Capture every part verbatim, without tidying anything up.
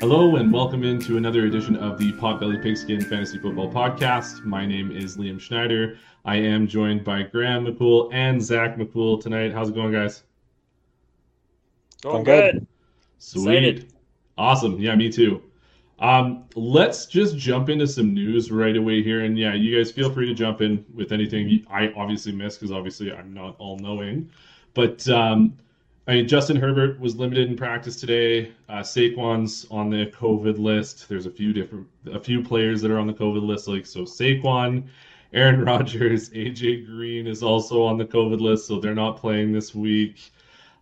Hello and welcome into another edition of the Potbelly Pigskin Fantasy Football Podcast. My name is Liam Schneider. I am joined by Graham McCool and Zach McCool tonight. How's it going, guys? Going good. good. Sweet. Excited. Awesome. Yeah, me too. Um, let's just jump into some news right away here. And yeah, you guys feel free to jump in with anything I obviously missed because obviously I'm not all-knowing. But um, I mean, Justin Herbert was limited in practice today. Uh, Saquon's on the COVID list. There's a few different, a few players that are on the COVID list. Like so, Saquon, Aaron Rodgers, A J Green is also on the COVID list, so they're not playing this week.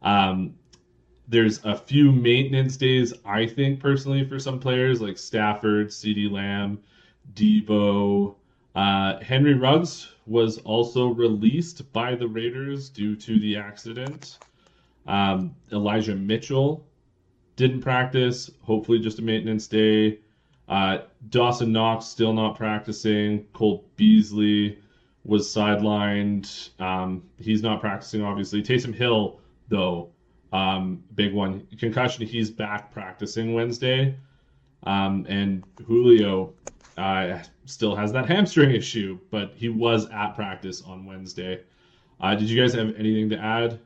Um, there's a few maintenance days, I think personally, for some players like Stafford, CeeDee Lamb, Deebo. Uh, Henry Ruggs was also released by the Raiders due to the accident. Um, Elijah Mitchell didn't practice, hopefully just a maintenance day. Uh, Dawson Knox still not practicing. Colt Beasley was sidelined. Um, he's not practicing, obviously. Taysom Hill, though, um, big one. Concussion, he's back practicing Wednesday. Um, and Julio uh, still has that hamstring issue, but he was at practice on Wednesday. Uh, did you guys have anything to add?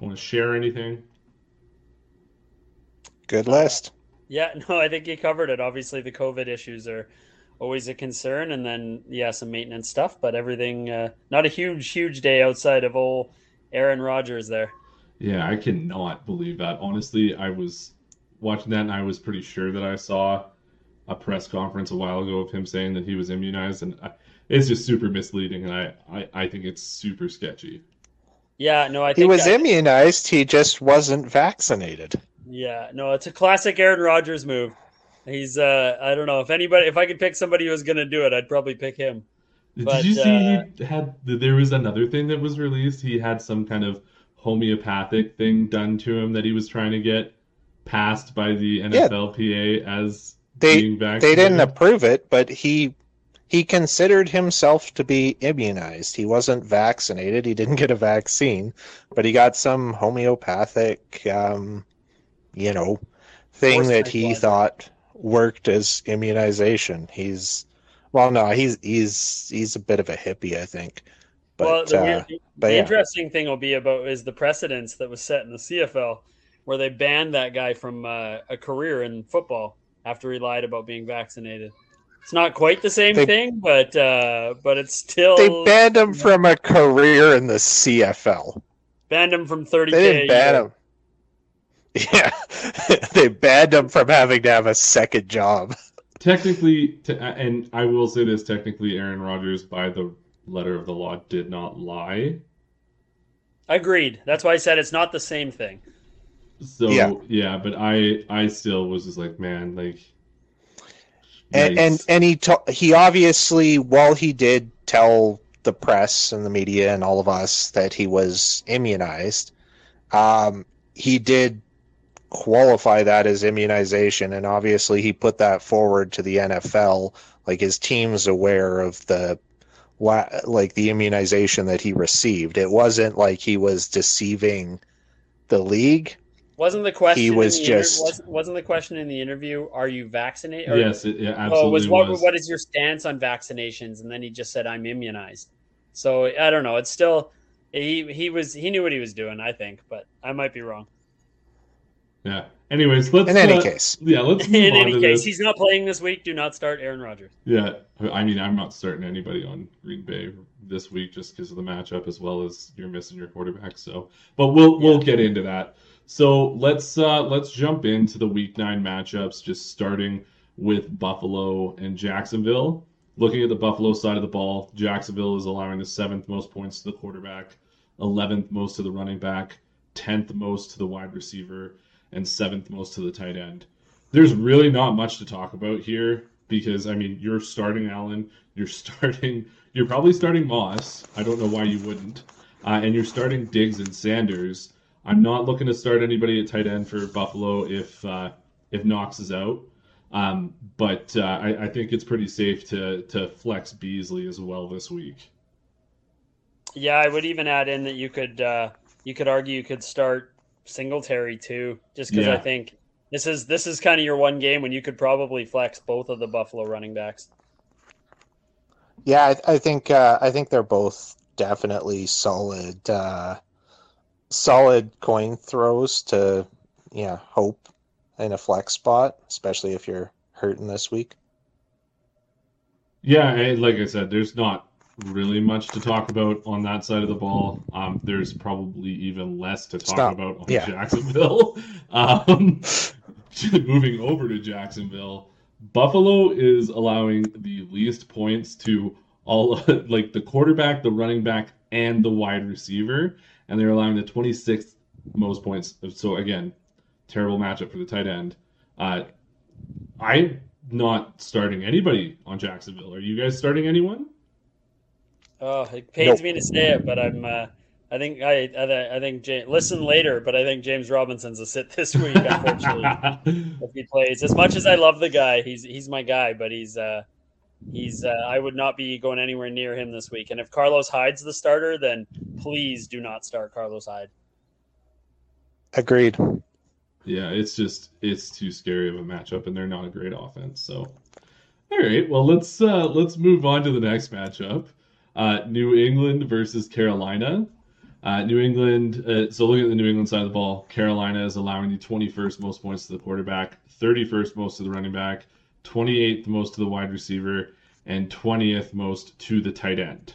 Want to share anything? Good list. Yeah, no, I think you covered it. Obviously, the COVID issues are always a concern, and then yeah, some maintenance stuff. But everything, uh, not a huge, huge day outside of old Aaron Rodgers there. Yeah, I cannot believe that. Honestly, I was watching that, and I was pretty sure that I saw a press conference a while ago of him saying that he was immunized, and I, it's just super misleading, and I, I, I think it's super sketchy. Yeah, no, I think he was I, immunized. He just wasn't vaccinated. Yeah, no, it's a classic Aaron Rodgers move. He's, uh, I don't know if anybody, if I could pick somebody who was going to do it, I'd probably pick him. Did but, you see uh, he had, there was another thing that was released. He had some kind of homeopathic thing done to him that he was trying to get passed by the N F L P A yeah, as they, being vaccinated. They didn't approve it, but he. He considered himself to be immunized. He wasn't vaccinated. He didn't get a vaccine, but he got some homeopathic, um, you know, thing that he thought worked as immunization. He's, well, no, he's he's he's a bit of a hippie, I think. But, well, the, weird, uh, but the yeah. interesting thing will be about is the precedence that was set in the C F L, where they banned that guy from uh, a career in football after he lied about being vaccinated. It's not quite the same they, thing, but uh, but it's still... They banned him from a career in the C F L. Banned him from thirty K. They didn't ban him. Yeah. They banned him from having to have a second job. Technically, to, and I will say this, technically Aaron Rodgers, by the letter of the law, did not lie. Agreed. That's why I said it's not the same thing. So, yeah, yeah but I, I still was just like, man, like... Nice. And, and and he t- he obviously, while he did tell the press and the media and all of us that he was immunized, um, he did qualify that as immunization, and obviously he put that forward to the N F L, like his team's aware of the like the immunization that he received. It wasn't like he was deceiving the league. Wasn't the question? He was in the just. Inter- wasn't, wasn't the question in the interview? Are you vaccinated? Or, yes, it, yeah, absolutely. Oh, was what? Was. What is your stance on vaccinations? And then he just said, "I'm immunized." So I don't know. It's still he. He was. He knew what he was doing, I think, but I might be wrong. Yeah. Anyways, let's. In any uh, case, yeah. Let's. Move in on any to case, this. He's not playing this week. Do not start Aaron Rodgers. Yeah, I mean, I'm not starting anybody on Green Bay this week just because of the matchup, as well as you're missing your quarterback. So, but we'll we'll yeah. get into that. So let's uh, let's jump into the Week nine matchups, just starting with Buffalo and Jacksonville. Looking at the Buffalo side of the ball, Jacksonville is allowing the seventh most points to the quarterback, eleventh most to the running back, tenth most to the wide receiver, and seventh most to the tight end. There's really not much to talk about here because, I mean, you're starting Allen, you're starting, you're probably starting Moss. I don't know why you wouldn't. Uh, and you're starting Diggs and Sanders. I'm not looking to start anybody at tight end for Buffalo if uh, if Knox is out, um, but uh, I, I think it's pretty safe to to flex Beasley as well this week. Yeah, I would even add in that you could uh, you could argue you could start Singletary too, just because yeah. I think This is this is kind of your one game when you could probably flex both of the Buffalo running backs. Yeah, I, I think uh, I think they're both definitely solid, uh, solid coin throws to yeah hope in a flex spot, especially if you're hurting this week. Yeah, I, like I said, there's not really much to talk about on that side of the ball. Um, there's probably even less to talk Stop. about on yeah. Jacksonville. Um, moving over to Jacksonville, Buffalo is allowing the least points to all, like the quarterback, the running back, and the wide receiver, and they're allowing the twenty-sixth most points. So again, terrible matchup for the tight end. Uh, I'm not starting anybody on Jacksonville. Are you guys starting anyone? Oh, it pains nope. me to say it, but I'm. Uh, I think I. I, I think James, listen later, but I think James Robinson's a sit this week. Unfortunately, if he plays, as much as I love the guy, he's he's my guy, but he's uh, he's. Uh, I would not be going anywhere near him this week. And if Carlos Hyde's the starter, then please do not start Carlos Hyde. Agreed. Yeah, it's just it's too scary of a matchup, and they're not a great offense. So, all right, well let's uh, let's move on to the next matchup. Uh, New England versus Carolina. Uh, New England, uh, so looking at the New England side of the ball, Carolina is allowing the twenty-first most points to the quarterback, thirty-first most to the running back, twenty-eighth most to the wide receiver, and twentieth most to the tight end.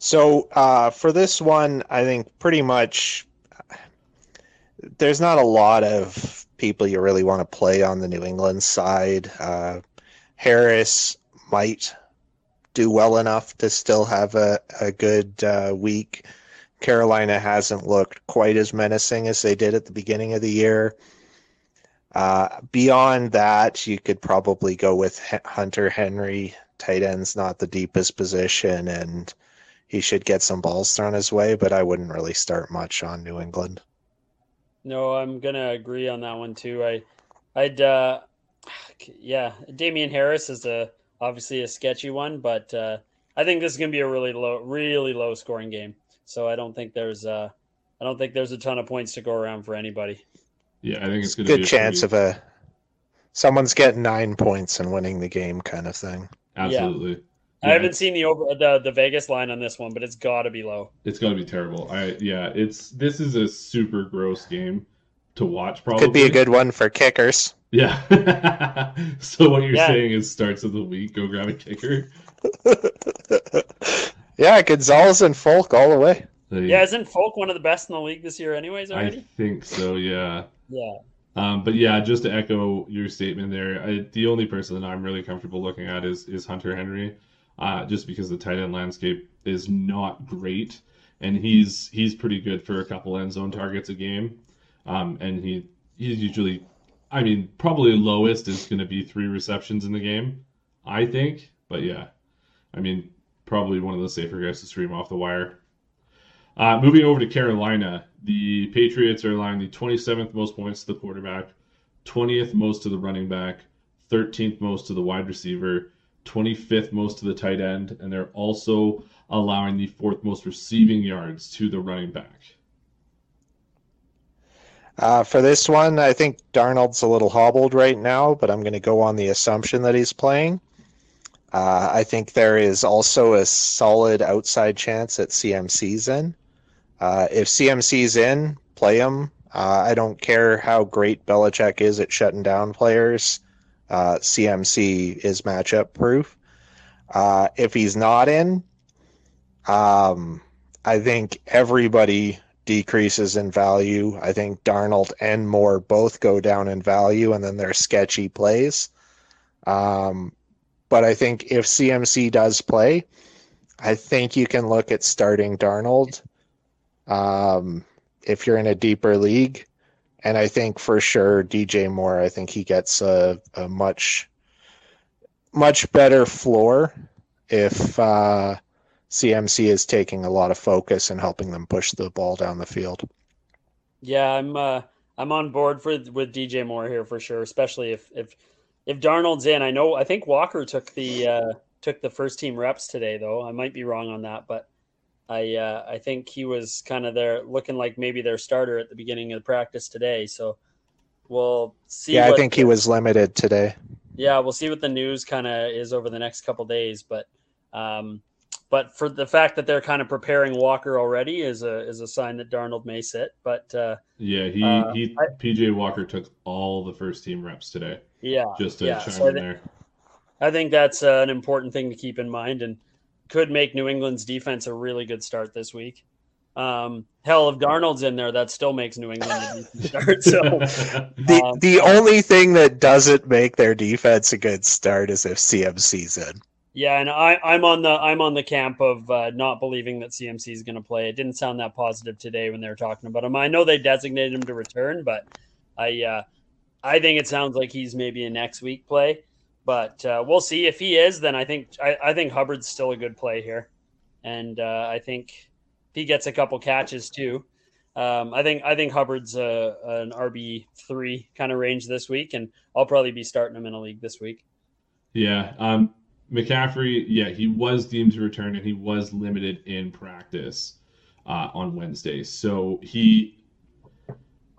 So uh, for this one, I think pretty much there's not a lot of people you really want to play on the New England side. Uh, Harris might do well enough to still have a, a good uh, week. Carolina hasn't looked quite as menacing as they did at the beginning of the year. Uh, beyond that, you could probably go with Hunter Henry. Tight end's not the deepest position, and he should get some balls thrown his way, but I wouldn't really start much on New England. No, I'm going to agree on that one too. I, I'd... Uh... Yeah, Damian Harris is a obviously a sketchy one, but uh, I think this is going to be a really low, really low scoring game. So I don't think there's uh, I don't think there's a ton of points to go around for anybody. Yeah, I think it's, it's going to be a good chance of a someone's getting nine points and winning the game kind of thing. Absolutely. Yeah. Yeah. I haven't seen the over the, the Vegas line on this one, but it's got to be low. It's got to be terrible. I yeah, it's this is a super gross game to watch. Probably could be a good one for kickers. Yeah. So what you're yeah. saying is starts of the week, go grab a kicker. Yeah, Gonzalez and Folk all the way. Like, yeah, isn't Folk one of the best in the league this year anyways already? I think so, yeah. Yeah. Um, but yeah, just to echo your statement there, I, the only person that I'm really comfortable looking at is, is Hunter Henry, uh, just because the tight end landscape is not great, and he's he's pretty good for a couple end zone targets a game, um, and he he's usually... I mean, probably lowest is going to be three receptions in the game, I think. But yeah, I mean, probably one of the safer guys to stream off the wire. Uh, moving over to Carolina, the Patriots are allowing the twenty-seventh most points to the quarterback, twentieth most to the running back, thirteenth most to the wide receiver, twenty-fifth most to the tight end, and they're also allowing the fourth most receiving yards to the running back. Uh, for this one, I think Darnold's a little hobbled right now, but I'm going to go on the assumption that he's playing. Uh, I think there is also a solid outside chance that C M C's in. Uh, if C M C's in, play him. Uh, I don't care how great Belichick is at shutting down players. Uh, C M C is matchup proof. Uh, if he's not in, um, I think everybody... decreases in value. I think Darnold and Moore both go down in value, and then they're sketchy plays. Um, but I think if C M C does play, I think you can look at starting Darnold um, if you're in a deeper league. And I think for sure D J Moore, I think he gets a, a much, much better floor if... Uh, C M C is taking a lot of focus and helping them push the ball down the field. Yeah, I'm uh, I'm on board for with D J Moore here for sure, especially if if if Darnold's in. I know I think Walker took the uh, took the first team reps today though. I might be wrong on that, but I uh, I think he was kind of there looking like maybe their starter at the beginning of the practice today. So we'll see. Yeah, what, I think he was limited today. Yeah, we'll see what the news kind of is over the next couple of days. But um, but for the fact that they're kind of preparing Walker already is a is a sign that Darnold may sit. But uh, yeah, he, uh, he P J. Walker took all the first team reps today. Yeah, just to yeah. shine so in there. I think that's uh, an important thing to keep in mind, and could make New England's defense a really good start this week. Um, hell, if Darnold's in there, that still makes New England a good start. So, the um, the only thing that doesn't make their defense a good start is if C M C's in. Yeah, and I, I'm on the I'm on the camp of uh, not believing that C M C is going to play. It didn't sound that positive today when they were talking about him. I know they designated him to return, but I uh, I think it sounds like he's maybe a next week play. But uh, we'll see if he is. Then I think I, I think Hubbard's still a good play here, and uh, I think if he gets a couple catches too. Um, I think I think Hubbard's a, an R B three kind of range this week, and I'll probably be starting him in a league this week. Yeah, um, McCaffrey. Yeah, he was deemed to return, and he was limited in practice uh, on Wednesday, so he.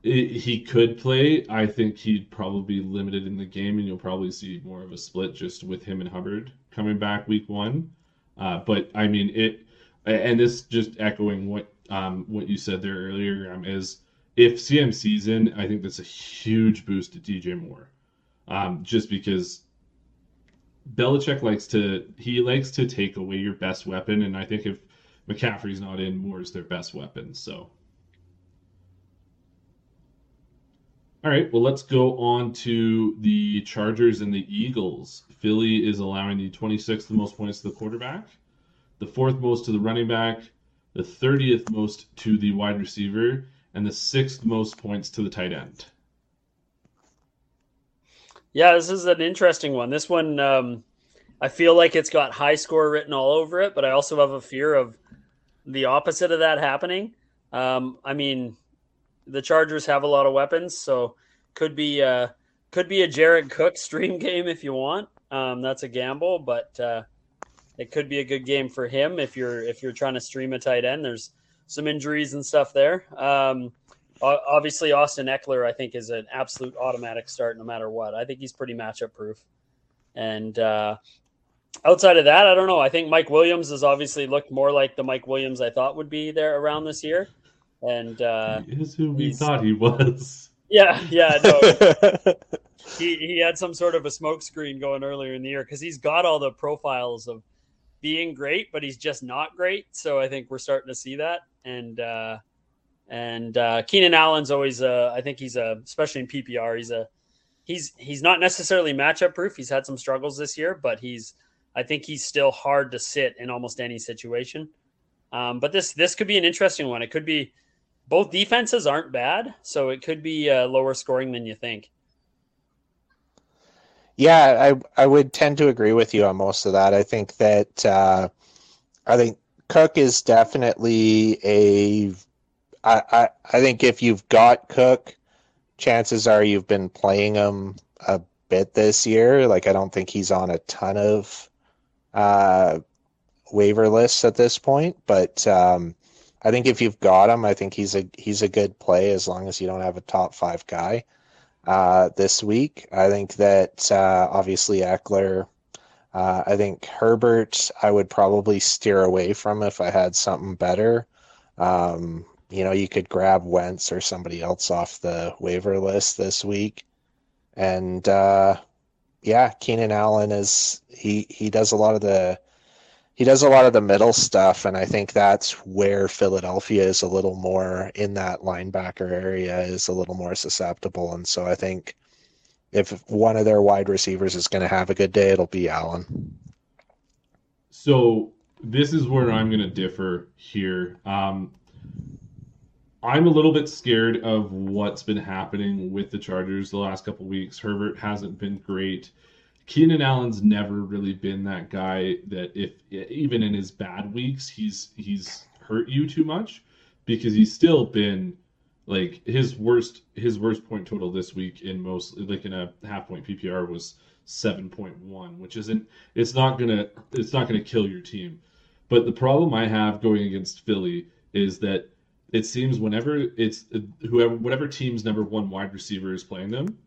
He could play. I think he'd probably be limited in the game, and you'll probably see more of a split just with him and Hubbard coming back week one. Uh, but, I mean, it – and this just echoing what um, what you said there earlier, Graham, is if C M C's in, I think that's a huge boost to D J Moore um, just because Belichick likes to – he likes to take away your best weapon, and I think if McCaffrey's not in, Moore's their best weapon, so – All right, well, let's go on to the Chargers and the Eagles. Philly is allowing the twenty-sixth most points to the quarterback, the fourth most to the running back, the thirtieth most to the wide receiver, and the sixth most points to the tight end. Yeah, this is an interesting one. This one, um, I feel like it's got high score written all over it, but I also have a fear of the opposite of that happening. Um, I mean... The Chargers have a lot of weapons, so could be uh, could be a Jared Cook stream game if you want. Um, that's a gamble, but uh, it could be a good game for him if you're if you're trying to stream a tight end. There's some injuries and stuff there. Um, obviously, Austin Eckler I think is an absolute automatic start no matter what. I think he's pretty matchup proof. And uh, outside of that, I don't know. I think Mike Williams has obviously looked more like the Mike Williams I thought would be there around this year. And uh, he is who we thought he was. Yeah, yeah. No. he he had some sort of a smokescreen going earlier in the year because he's got all the profiles of being great, but he's just not great. So I think we're starting to see that. And uh, and uh, Keenan Allen's always. Uh, I think he's a, especially in P P R. He's a he's he's not necessarily matchup proof. He's had some struggles this year, but he's. I think he's still hard to sit in almost any situation. Um, but this this could be an interesting one. It could be. Both defenses aren't bad, so it could be uh, lower scoring than you think. Yeah, I I would tend to agree with you on most of that. I think that uh, I think Cook is definitely a. I, I I think if you've got Cook, chances are you've been playing him a bit this year. Like I don't think he's on a ton of uh, waiver lists at this point, but. Um, I think if you've got him, I think he's a he's a good play as long as you don't have a top five guy uh, this week. I think that uh, obviously Eckler, uh, I think Herbert, I would probably steer away from if I had something better. Um, you know, you could grab Wentz or somebody else off the waiver list this week. And uh, yeah, Keenan Allen is he he does a lot of the. He does a lot of the middle stuff, and I think that's where Philadelphia is a little more in that linebacker area is a little more susceptible. And so I think if one of their wide receivers is going to have a good day, it'll be Allen. So this is where I'm going to differ here. Um, I'm a little bit scared of what's been happening with the Chargers the last couple of weeks. Herbert hasn't been great. Keenan Allen's never really been that guy that if even in his bad weeks, he's he's hurt you too much because he's still been like his worst his worst point total this week in most like in a half point P P R was seven point one, which isn't it's not gonna it's not gonna kill your team. But the problem I have going against Philly is that it seems whenever it's whoever, whatever team's number one wide receiver is playing them,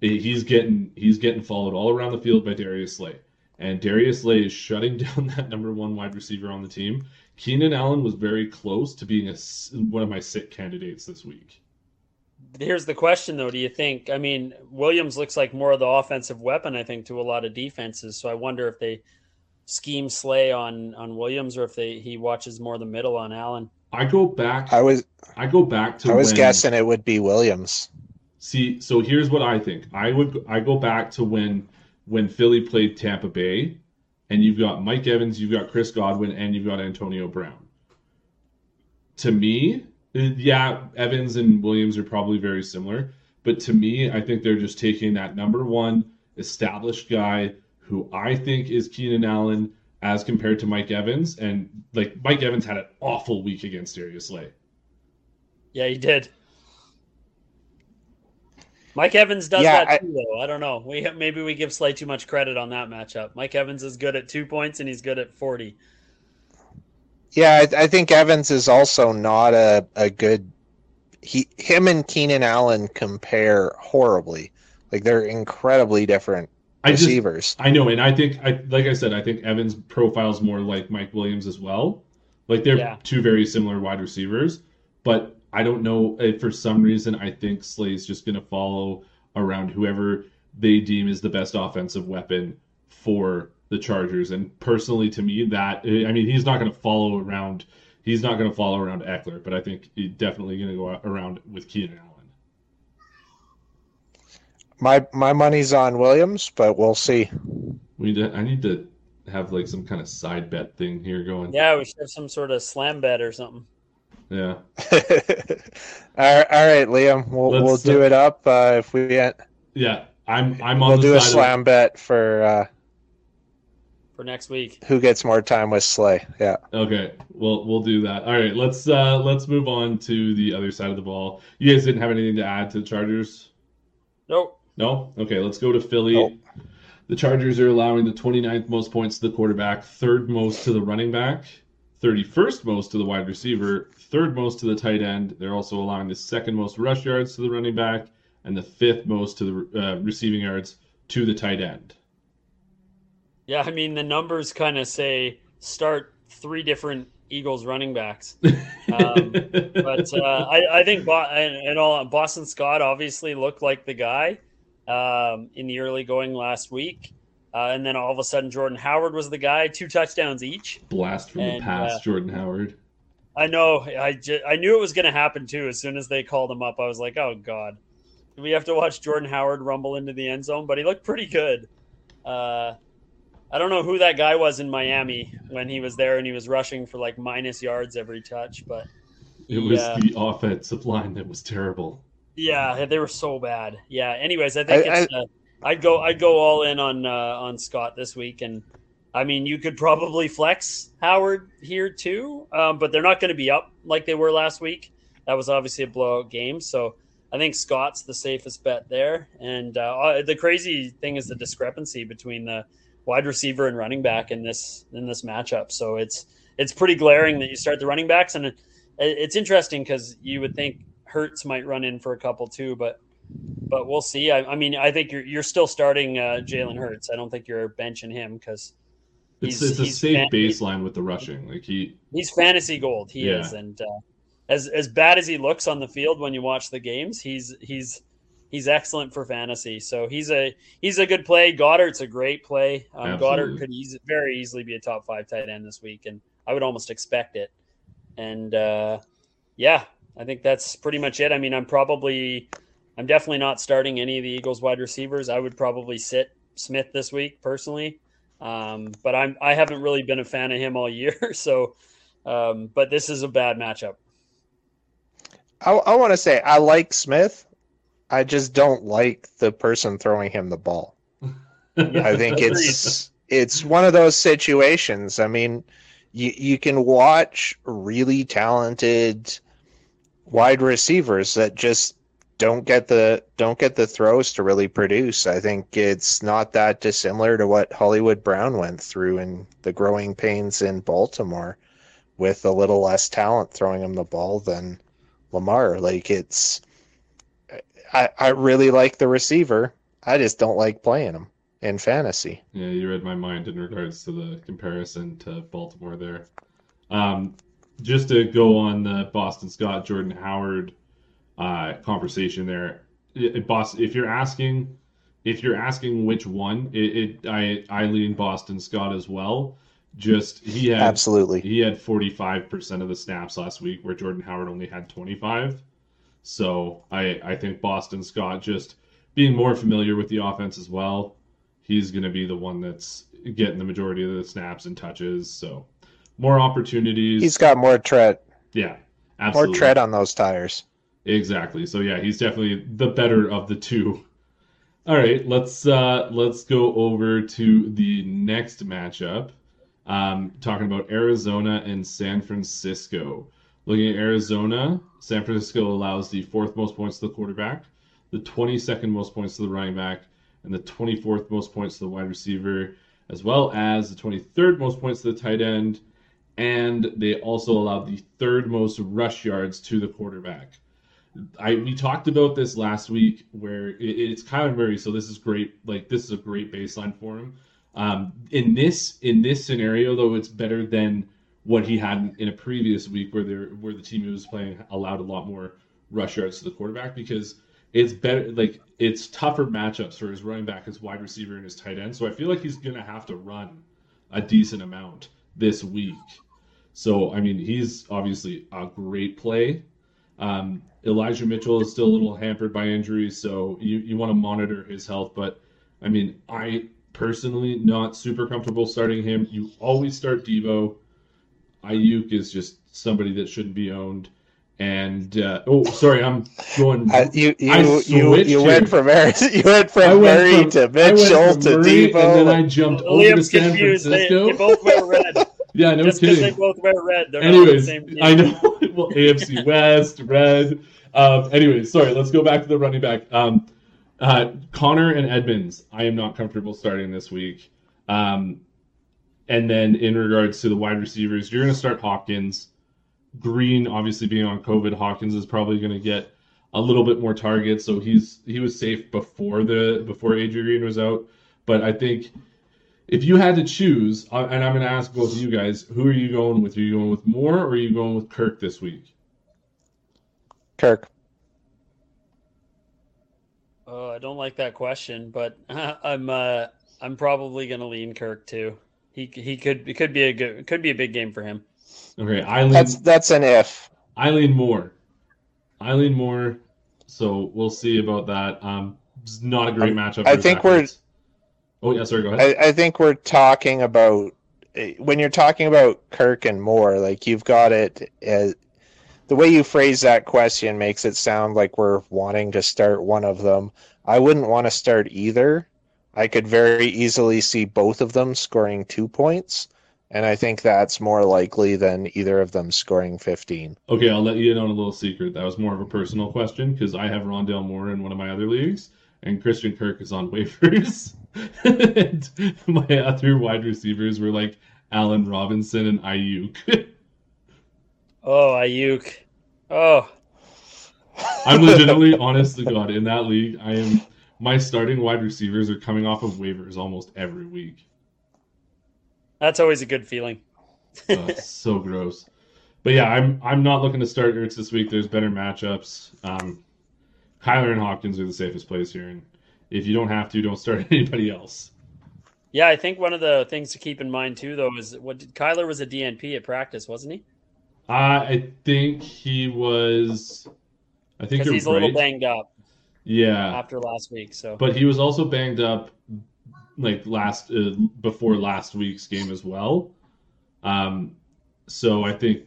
he's getting he's getting followed all around the field by Darius Slay. And Darius Slay is shutting down that number one wide receiver on the team. Keenan Allen was very close to being a, one of my sit candidates this week. Here's the question, though. Do you think, I mean, Williams looks like more of the offensive weapon, I think, to a lot of defenses. So I wonder if they scheme Slay on, on Williams or if they he watches more the middle on Allen. I go back. I was. I go back to. I was when, guessing it would be Williams. See, so here's what I think. I would. I go back to when. when Philly played Tampa Bay, and you've got Mike Evans, you've got Chris Godwin, and you've got Antonio Brown. To me, yeah, Evans and Williams are probably very similar, but to me, I think they're just taking that number one established guy who I think is Keenan Allen as compared to Mike Evans. And like Mike Evans had an awful week against Darius Slay. Yeah, he did. Mike Evans does yeah, that too, I, though. I don't know. We maybe we give Slay too much credit on that matchup. Mike Evans is good at two points, and he's good at forty. Yeah, I, I think Evans is also not a, a good – He him and Keenan Allen compare horribly. Like, they're incredibly different I receivers. Just, I know, and I think I, – like I said, I think Evans profiles more like Mike Williams as well. Like, they're yeah. two very similar wide receivers, but – I don't know if for some reason I think Slay's just going to follow around whoever they deem is the best offensive weapon for the Chargers. And personally, to me, that I mean, he's not going to follow around. He's not going to follow around Eckler, but I think he's definitely going to go around with Keenan Allen. My my money's on Williams, but we'll see. We need to, I need to have like some kind of side bet thing here going. Yeah, we should have some sort of slam bet or something. Yeah. all, right, all right, Liam. We'll Let's, we'll do uh, it up uh, if we get. Yeah, I'm I'm on. We'll the do side a slam of... bet for uh, for next week. Who gets more time with Slay? Yeah. Okay. Well, we'll do that. All right. Let's uh, let's move on to the other side of the ball. You guys didn't have anything to add to the Chargers? Nope. No. Okay. Let's go to Philly. Nope. The Chargers are allowing the twenty-ninth most points to the quarterback, third most to the running back, thirty-first most to the wide receiver, third most to the tight end. They're also allowing the second most rush yards to the running back and the fifth most to the uh, receiving yards to the tight end. Yeah, I mean, the numbers kind of say start three different Eagles running backs. Um, but uh, I, I think Bo- and all, Boston Scott obviously looked like the guy um, in the early going last week. Uh, and then all of a sudden, Jordan Howard was the guy. Two touchdowns each. Blast from and, the past, uh, Jordan Howard. I know. I, just, I knew it was going to happen, too. As soon as they called him up, I was like, oh, God. We have to watch Jordan Howard rumble into the end zone, but he looked pretty good. Uh, I don't know who that guy was in Miami when he was there and he was rushing for, like, minus yards every touch. But It was yeah. the offensive line that was terrible. Yeah, they were so bad. Yeah, anyways, I think I, it's... I, uh, I'd go. I'd go all in on uh, on Scott this week, and I mean, you could probably flex Howard here too, um, but they're not going to be up like they were last week. That was obviously a blowout game, so I think Scott's the safest bet there. And uh, the crazy thing is the discrepancy between the wide receiver and running back in this in this matchup. So it's it's pretty glaring that you start the running backs, and it, it's interesting because you would think Hurts might run in for a couple too, but. But we'll see. I, I mean, I think you're you're still starting uh, Jalen Hurts. I don't think you're benching him because it's it's a safe fan- baseline with the rushing. Like he he's fantasy gold. He yeah. is, and uh, as as bad as he looks on the field when you watch the games, he's he's he's excellent for fantasy. So he's a he's a good play. Goddard's a great play. Um, Goddard could easy, very easily be a top five tight end this week, and I would almost expect it. And uh, yeah, I think that's pretty much it. I mean, I'm probably. I'm definitely not starting any of the Eagles wide receivers. I would probably sit Smith this week personally. Um, but I'm, I haven't really been a fan of him all year. So, um, but this is a bad matchup. I, I want to say I like Smith. I just don't like the person throwing him the ball. I think it's, it's one of those situations. I mean, you, you can watch really talented wide receivers that just, don't get the don't get the throws to really produce. I think it's not that dissimilar to what Hollywood Brown went through in the growing pains in Baltimore, with a little less talent throwing him the ball than Lamar. Like it's, I I really like the receiver. I just don't like playing him in fantasy. Yeah, you read my mind in regards to the comparison to Baltimore there. Um, just to go on the Boston Scott, Jordan Howard uh, conversation there, it, Boston, if you're asking, if you're asking which one, it, it I I lean Boston Scott as well. Just he had absolutely he had forty-five percent of the snaps last week, where Jordan Howard only had twenty-five. So I I think Boston Scott, just being more familiar with the offense as well, he's going to be the one that's getting the majority of the snaps and touches. So more opportunities. He's got more tread. Yeah, absolutely. More tread on those tires. Exactly. So yeah, he's definitely the better of the two. All right, let's uh, let's go over to the next matchup. Um, talking about Arizona and San Francisco. Looking at Arizona, San Francisco allows the fourth most points to the quarterback, the twenty-second most points to the running back, and the twenty-fourth most points to the wide receiver, as well as the twenty-third most points to the tight end, and they also allowed the third most rush yards to the quarterback. I we talked about this last week, where it, it's Kyler Murray, so this is great. Like this is a great baseline for him. Um, in this in this scenario, though, it's better than what he had in a previous week, where there where the team he was playing allowed a lot more rush yards to the quarterback, because it's better, like it's tougher matchups for his running back, his wide receiver, and his tight end. So I feel like he's gonna have to run a decent amount this week. So I mean, he's obviously a great play. Um, Elijah Mitchell is still a little hampered by injury, so you you want to monitor his health. But I mean, I personally not super comfortable starting him. You always start Deebo. Aiyuk is just somebody that shouldn't be owned. And uh, oh, sorry, I'm going. Uh, you you I you, you went from you went from Murray went from, to Mitchell to Murray, Deebo, and then I jumped well, over Liam's to San confused. Francisco. They, they both wear red. Yeah, no just kidding. Just because they both wear red, they're anyways, not on the same team. I know. Well, A F C West red. Um, anyways, sorry. Let's go back to the running back. Um, uh, Connor and Edmonds, I am not comfortable starting this week. Um, and then in regards to the wide receivers, you're going to start Hopkins. Green, obviously being on COVID, Hopkins is probably going to get a little bit more targets. So he's he was safe before the before A J Green was out. But I think if you had to choose, and I'm going to ask both of you guys, who are you going with? Are you going with Moore or are you going with Kirk this week? Kirk. Oh, I don't like that question, but I'm uh, I'm probably going to lean Kirk too. He he could it could be a good could be a big game for him. Okay, I lean, that's that's an if. I lean Moore. I lean Moore. So we'll see about that. Um, it's not a great I, matchup. I think we're. Hurts. Oh yeah, sorry. Go ahead. I, I think we're talking about when you're talking about Kirk and Moore, like you've got it. As, the way you phrase that question makes it sound like we're wanting to start one of them. I wouldn't want to start either. I could very easily see both of them scoring two points. And I think that's more likely than either of them scoring fifteen. Okay, I'll let you in on a little secret. That was more of a personal question because I have Rondale Moore in one of my other leagues, and Christian Kirk is on waivers. And my other wide receivers were like Allen Robinson and Aiyuk. Oh, Aiyuk. Oh. I'm legitimately, honest to God, in that league, I am. My starting wide receivers are coming off of waivers almost every week. That's always a good feeling. Oh, so gross. But yeah, I'm I'm not looking to start Ertz this week. There's better matchups. Um, Kyler and Hopkins are the safest plays here. And if you don't have to, don't start anybody else. Yeah, I think one of the things to keep in mind too, though, is what did, Kyler was a D N P at practice, wasn't he? Uh, I think he was. I think you're he's right. A little banged up. Yeah. After last week, so. But he was also banged up. Like last uh, before last week's game as well, um, so I think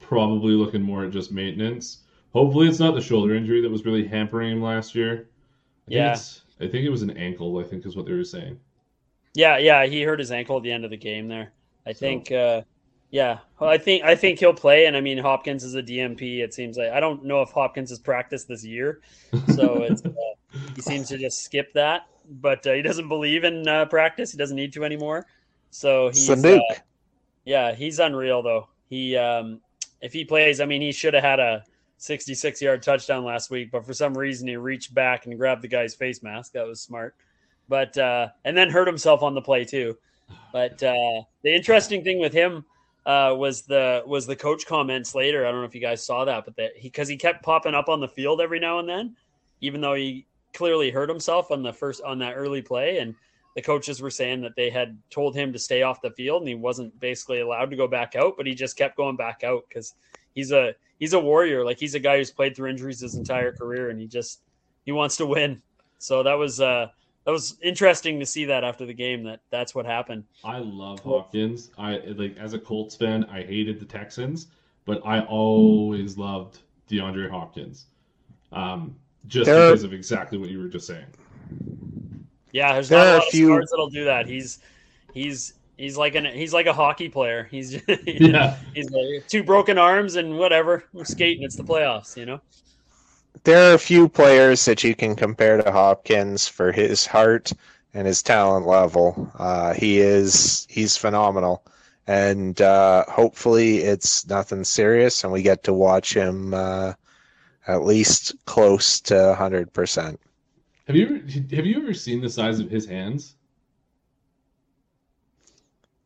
probably looking more at just maintenance. Hopefully, it's not the shoulder injury that was really hampering him last year. I yeah, think I think it was an ankle. I think is what they were saying. Yeah, yeah, he hurt his ankle at the end of the game there. I so. think, uh, Yeah, I think I think he'll play, and I mean Hopkins is a D M P. It seems like I don't know if Hopkins has practiced this year, so it's, uh, he seems to just skip that. But uh, he doesn't believe in uh, practice; he doesn't need to anymore. So he's uh, yeah, he's unreal though. He um, if he plays, I mean, he should have had a sixty-six yard touchdown last week, but for some reason he reached back and grabbed the guy's face mask. That was smart, but uh, and then hurt himself on the play too. But uh, the interesting thing with him. Uh, was the was the coach comments later? I don't know if you guys saw that, but that he because he kept popping up on the field every now and then, even though he clearly hurt himself on the first on that early play. And the coaches were saying that they had told him to stay off the field, and he wasn't basically allowed to go back out, but he just kept going back out because he's a he's a warrior. Like he's a guy who's played through injuries his entire career, and he just he wants to win. So that was uh, that was interesting to see that after the game that that's what happened. I love Hopkins. I like as a Colts fan, I hated the Texans, but I always loved DeAndre Hopkins. Um, just there, because of exactly what you were just saying. Yeah, there's there not a lot of few... stars that'll do that. He's he's he's like an he's like a hockey player. He's just, yeah. He's like two broken arms and whatever. We're skating, it's the playoffs, you know. There are a few players that you can compare to Hopkins for his heart and his talent level. Uh, he is he's phenomenal, and uh, hopefully it's nothing serious, and we get to watch him uh, at least close to one hundred percent. Have you ever, have you ever seen the size of his hands?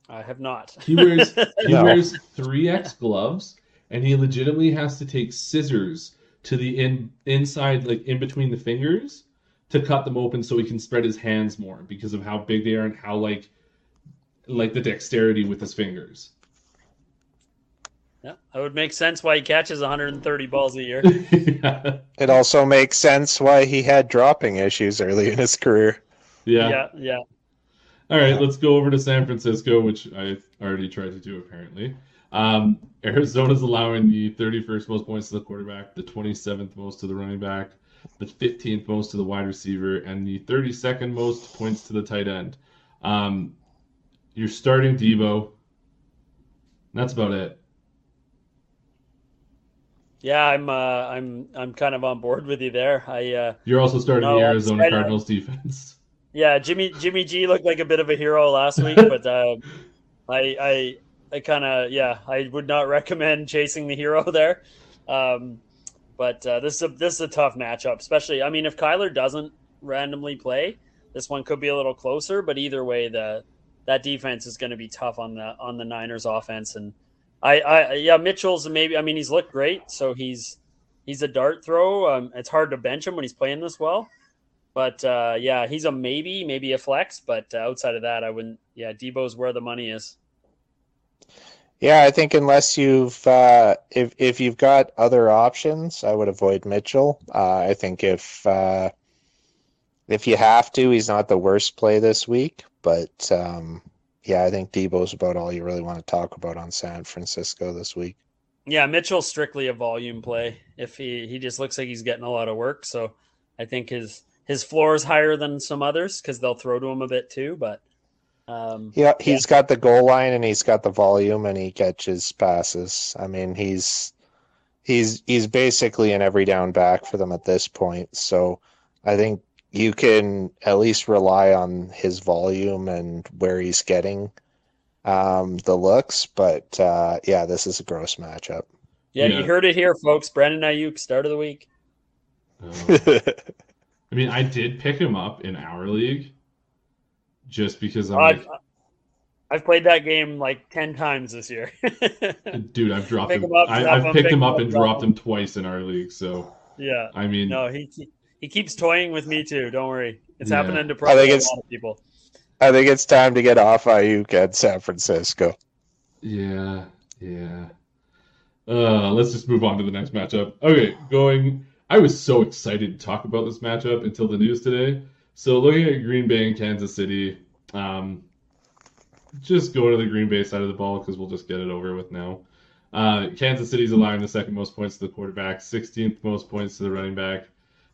I have not. He wears he no. wears three X gloves, and he legitimately has to take scissors to the in, inside, like in between the fingers, to cut them open so he can spread his hands more because of how big they are and how like, like the dexterity with his fingers. Yeah, that would make sense why he catches one hundred thirty balls a year. Yeah. It also makes sense why he had dropping issues early in his career. Yeah, yeah, yeah. All right, yeah. Let's go over to San Francisco, which I already tried to do apparently. Um, Arizona's allowing the thirty-first most points to the quarterback, the twenty-seventh most to the running back, the fifteenth most to the wide receiver, and the thirty-second most points to the tight end. Um, you're starting Deebo. That's about it. Yeah, I'm, uh, I'm, I'm kind of on board with you there. I, uh, you're also starting no, the Arizona Cardinals to... defense. Yeah. Jimmy, Jimmy G looked like a bit of a hero last week, but, uh, I, I, I kind of, yeah, I would not recommend chasing the hero there. Um, but uh, this, is a, this is a tough matchup, especially, I mean, if Kyler doesn't randomly play, this one could be a little closer. But either way, the that defense is going to be tough on the on the Niners offense. And, I, I yeah, Mitchell's maybe, I mean, he's looked great. So he's he's a dart throw. Um, it's hard to bench him when he's playing this well. But, uh, yeah, he's a maybe, maybe a flex. But uh, outside of that, I wouldn't, yeah, Deebo's where the money is. Yeah, I think unless you've uh, if if you've got other options, I would avoid Mitchell. Uh, I think if uh, if you have to, he's not the worst play this week. But um, yeah, I think Deebo's about all you really want to talk about on San Francisco this week. Yeah, Mitchell's strictly a volume play. If he he just looks like he's getting a lot of work, so I think his his floor is higher than some others because they'll throw to him a bit too, but. Um, yeah, he's yeah. got the goal line and he's got the volume and he catches passes. I mean, he's he's he's basically an every down back for them at this point. So I think you can at least rely on his volume and where he's getting um, the looks. But uh, yeah, this is a gross matchup. Yeah, yeah, you heard it here, folks. Brandon Aiyuk, start of the week. Oh. I mean, I did pick him up in our league. Just because I'm I've, like, I've played that game like ten times this year. Dude, I've dropped him. him up, I, I've him, picked him up and dropped him twice in our league. So yeah, I mean, no, he he keeps toying with me too. Don't worry, it's yeah. happening to probably a lot of people. I think it's time to get off Aiyuk at San Francisco. Yeah, yeah. Uh, let's just move on to the next matchup. Okay, going. I was so excited to talk about this matchup until the news today. So looking at Green Bay and Kansas City, um, just go to the Green Bay side of the ball because we'll just get it over with now. Uh, Kansas City's allowing the second most points to the quarterback, sixteenth most points to the running back,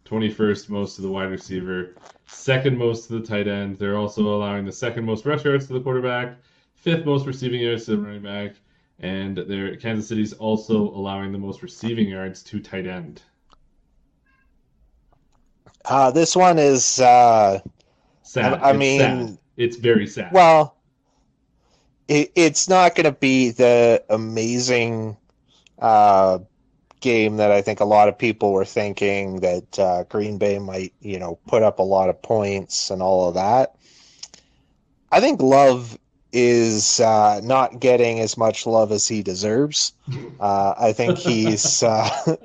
twenty-first most to the wide receiver, second most to the tight end. They're also allowing the second most rush yards to the quarterback, fifth most receiving yards to the running back, And they're, Kansas City's also allowing the most receiving yards to tight end. Uh, this one is uh, sad. I, I it's mean, sad. It's very sad. Well, it, it's not going to be the amazing uh, game that I think a lot of people were thinking that uh, Green Bay might, you know, put up a lot of points and all of that. I think Love is uh, not getting as much love as he deserves. Uh, I think he's. Uh,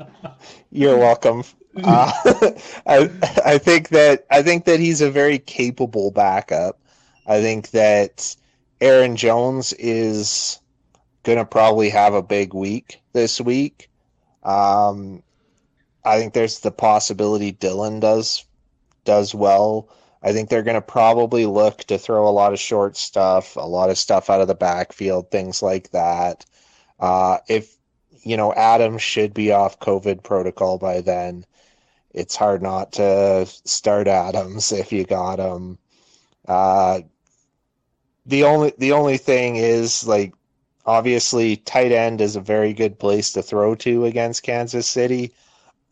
you're welcome. Uh, I, I think that I think that he's a very capable backup. I think that Aaron Jones is gonna probably have a big week this week. Um, I think there's the possibility Dylan does does well. I think they're gonna probably look to throw a lot of short stuff, a lot of stuff out of the backfield, things like that. Uh, if you know, Adams should be off COVID protocol by then. It's hard not to start Adams if you got him. Uh, the only the only thing is, like, obviously tight end is a very good place to throw to against Kansas City,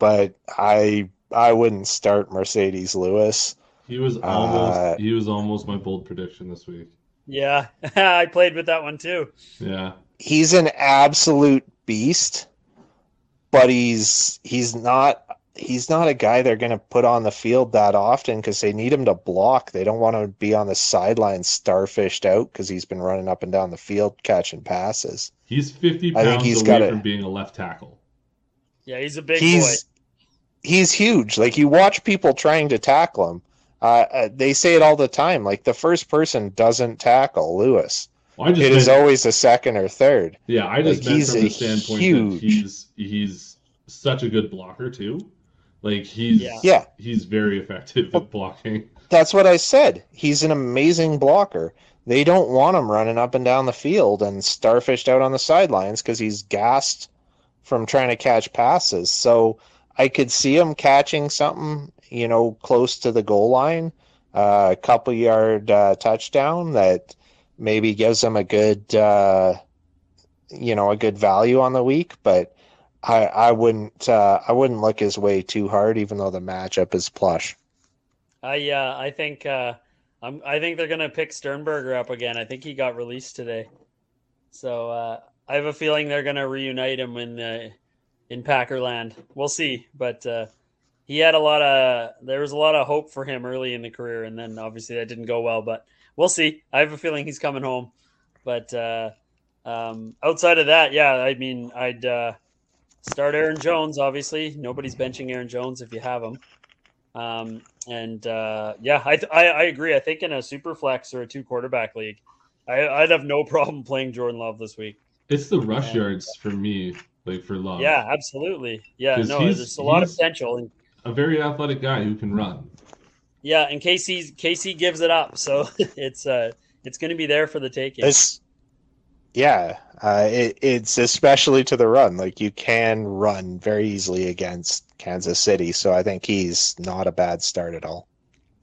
but I I wouldn't start Mercedes Lewis. He was almost uh, he was almost my bold prediction this week. Yeah, I played with that one too. Yeah, he's an absolute beast, but he's he's not. He's not a guy they're going to put on the field that often because they need him to block. They don't want to be on the sideline starfished out because he's been running up and down the field catching passes. He's fifty pounds I think he's away gotta, from being a left tackle. Yeah, he's a big he's, boy. He's huge. Like, you watch people trying to tackle him. Uh, uh, they say it all the time. Like, the first person doesn't tackle Lewis. Well, I just it meant, is always the second or third. Yeah, I just like, meant from the standpoint huge. that he's, he's such a good blocker, too. Like, he's yeah. he's very effective at blocking. That's what I said. He's an amazing blocker. They don't want him running up and down the field and starfished out on the sidelines because he's gassed from trying to catch passes. So I could see him catching something, you know, close to the goal line, uh, a couple-yard uh, touchdown that maybe gives him a good, uh, you know, a good value on the week, but I, I wouldn't uh, I wouldn't look his way too hard, even though the matchup is plush. I uh, I think uh, I'm, I think they're gonna pick Sternberger up again. I think he got released today, so uh, I have a feeling they're gonna reunite him in uh, in Packerland. We'll see, but uh, he had a lot of there was a lot of hope for him early in the career, and then obviously that didn't go well. But we'll see. I have a feeling he's coming home. But uh, um, outside of that, yeah, I mean, I'd. Uh, Start Aaron Jones, obviously. Nobody's benching Aaron Jones if you have him. Um, and, uh, yeah, I, th- I I agree. I think in a super flex or a two-quarterback league, I, I'd have no problem playing Jordan Love this week. It's the rush and, yards for me, like for Love. Yeah, absolutely. Yeah, no, there's a lot of potential. And, a very athletic guy who can run. Yeah, and K C K C gives it up, so it's uh, it's going to be there for the taking. It's- Yeah, uh, it, it's especially to the run. Like, you can run very easily against Kansas City, so I think he's not a bad start at all.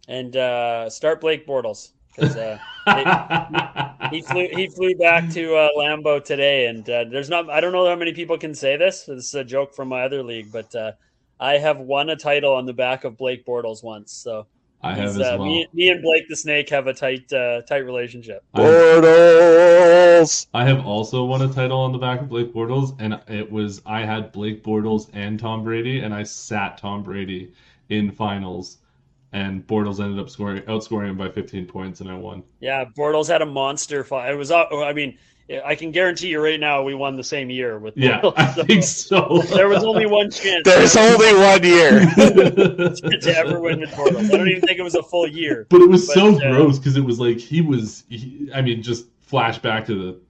And uh, start Blake Bortles. Uh, it, he flew he flew back to uh, Lambeau today, and uh, there's not. I don't know how many people can say this. This is a joke from my other league, but uh, I have won a title on the back of Blake Bortles once. So I have as well. Uh, me, me and Blake the Snake have a tight uh, tight relationship. Bortles! I have also won a title on the back of Blake Bortles, and it was I had Blake Bortles and Tom Brady, and I sat Tom Brady in finals, and Bortles ended up scoring outscoring him by fifteen points, and I won. Yeah, Bortles had a monster fight. It was, I mean, I can guarantee you right now we won the same year with Bortles. Yeah, I so, think so. There was only one chance. There's only one year to ever win with Bortles. I don't even think it was a full year. But it was but, so uh, gross because it was like he was. He, I mean, just flashback to the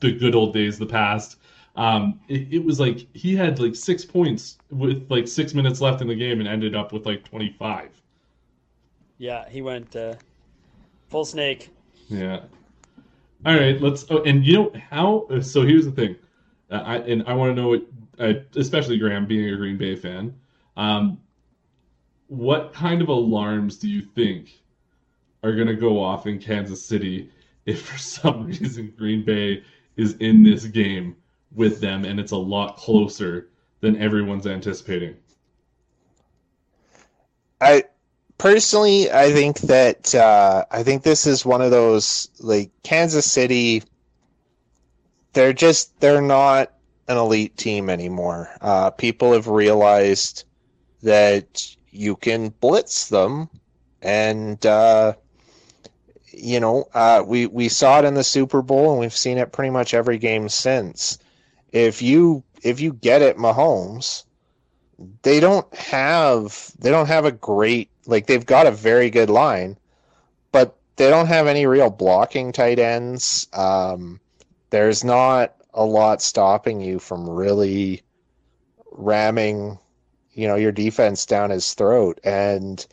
the good old days of the past. Um, it, it was like he had like six points with like six minutes left in the game and ended up with like twenty-five. Yeah, he went uh, full snake. Yeah. All right, let's. Oh, and you know how? So here's the thing, uh, I and I want to know what, uh, especially Graham, being a Green Bay fan, um, what kind of alarms do you think are going to go off in Kansas City if for some reason Green Bay is in this game with them, and it's a lot closer than everyone's anticipating. I personally, I think that uh, I think this is one of those, like, Kansas City. They're just they're not an elite team anymore. Uh, people have realized that you can blitz them, and uh, you know uh, we we saw it in the Super Bowl, and we've seen it pretty much every game since. If you if you get at Mahomes, they don't have they don't have a great like they've got a very good line, but they don't have any real blocking tight ends. Um, there's not a lot stopping you from really ramming, you know, your defense down his throat, and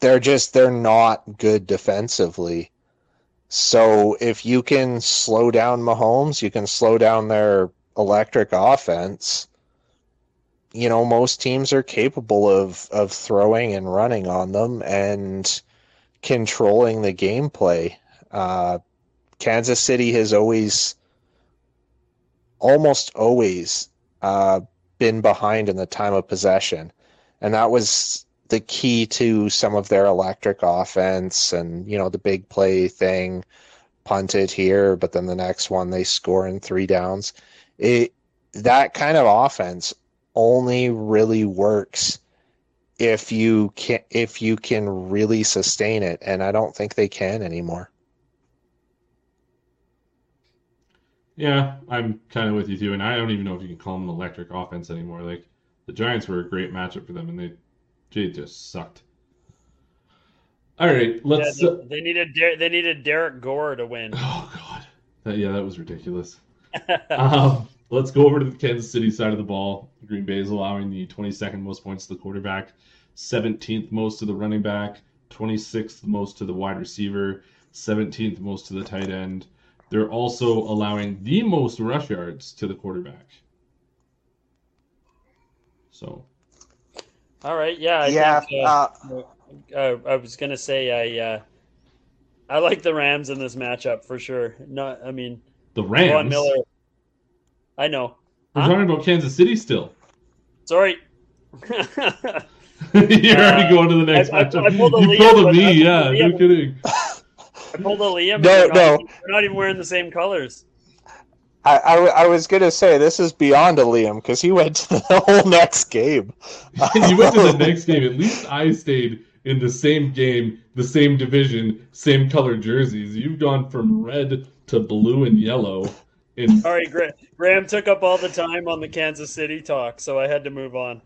they're just they're not good defensively. So if you can slow down Mahomes, you can slow down their electric offense. You know, most teams are capable of, of throwing and running on them and controlling the gameplay. Uh, Kansas City has always, almost always, uh, been behind in the time of possession. And that was the key to some of their electric offense and, you know, the big play thing, punted here, but then the next one they score in three downs. It, that kind of offense only really works if you can if you can really sustain it, and I don't think they can anymore. Yeah, I'm kind of with you too, and I don't even know if you can call them an electric offense anymore. Like, the Giants were a great matchup for them, and they, they just sucked. All right, let's. Yeah, they, they needed they needed Derek Gore to win. Oh God, that, yeah, that was ridiculous. um, Let's go over to the Kansas City side of the ball. Green Bay is allowing the twenty-second most points to the quarterback, seventeenth most to the running back, twenty-sixth most to the wide receiver, seventeenth most to the tight end. They're also allowing the most rush yards to the quarterback. So. All right, yeah. I yeah. Think, uh, uh, I was going to say I uh, I like the Rams in this matchup for sure. No, I mean, the Rams? Von Miller. I know. We're huh? talking about Kansas City still. Sorry. You're uh, already going to the next I, matchup. I, I pulled you Liam, pulled a me, I, yeah. Liam. No kidding. I pulled a Liam. No, no. Not, we're not even wearing the same colors. I, I, I was going to say, this is beyond a Liam, because he went to the whole next game. He went to the next game. At least I stayed in the same game, the same division, same color jerseys. You've gone from red to blue and yellow. In... All right, Graham, Graham took up all the time on the Kansas City talk, so I had to move on.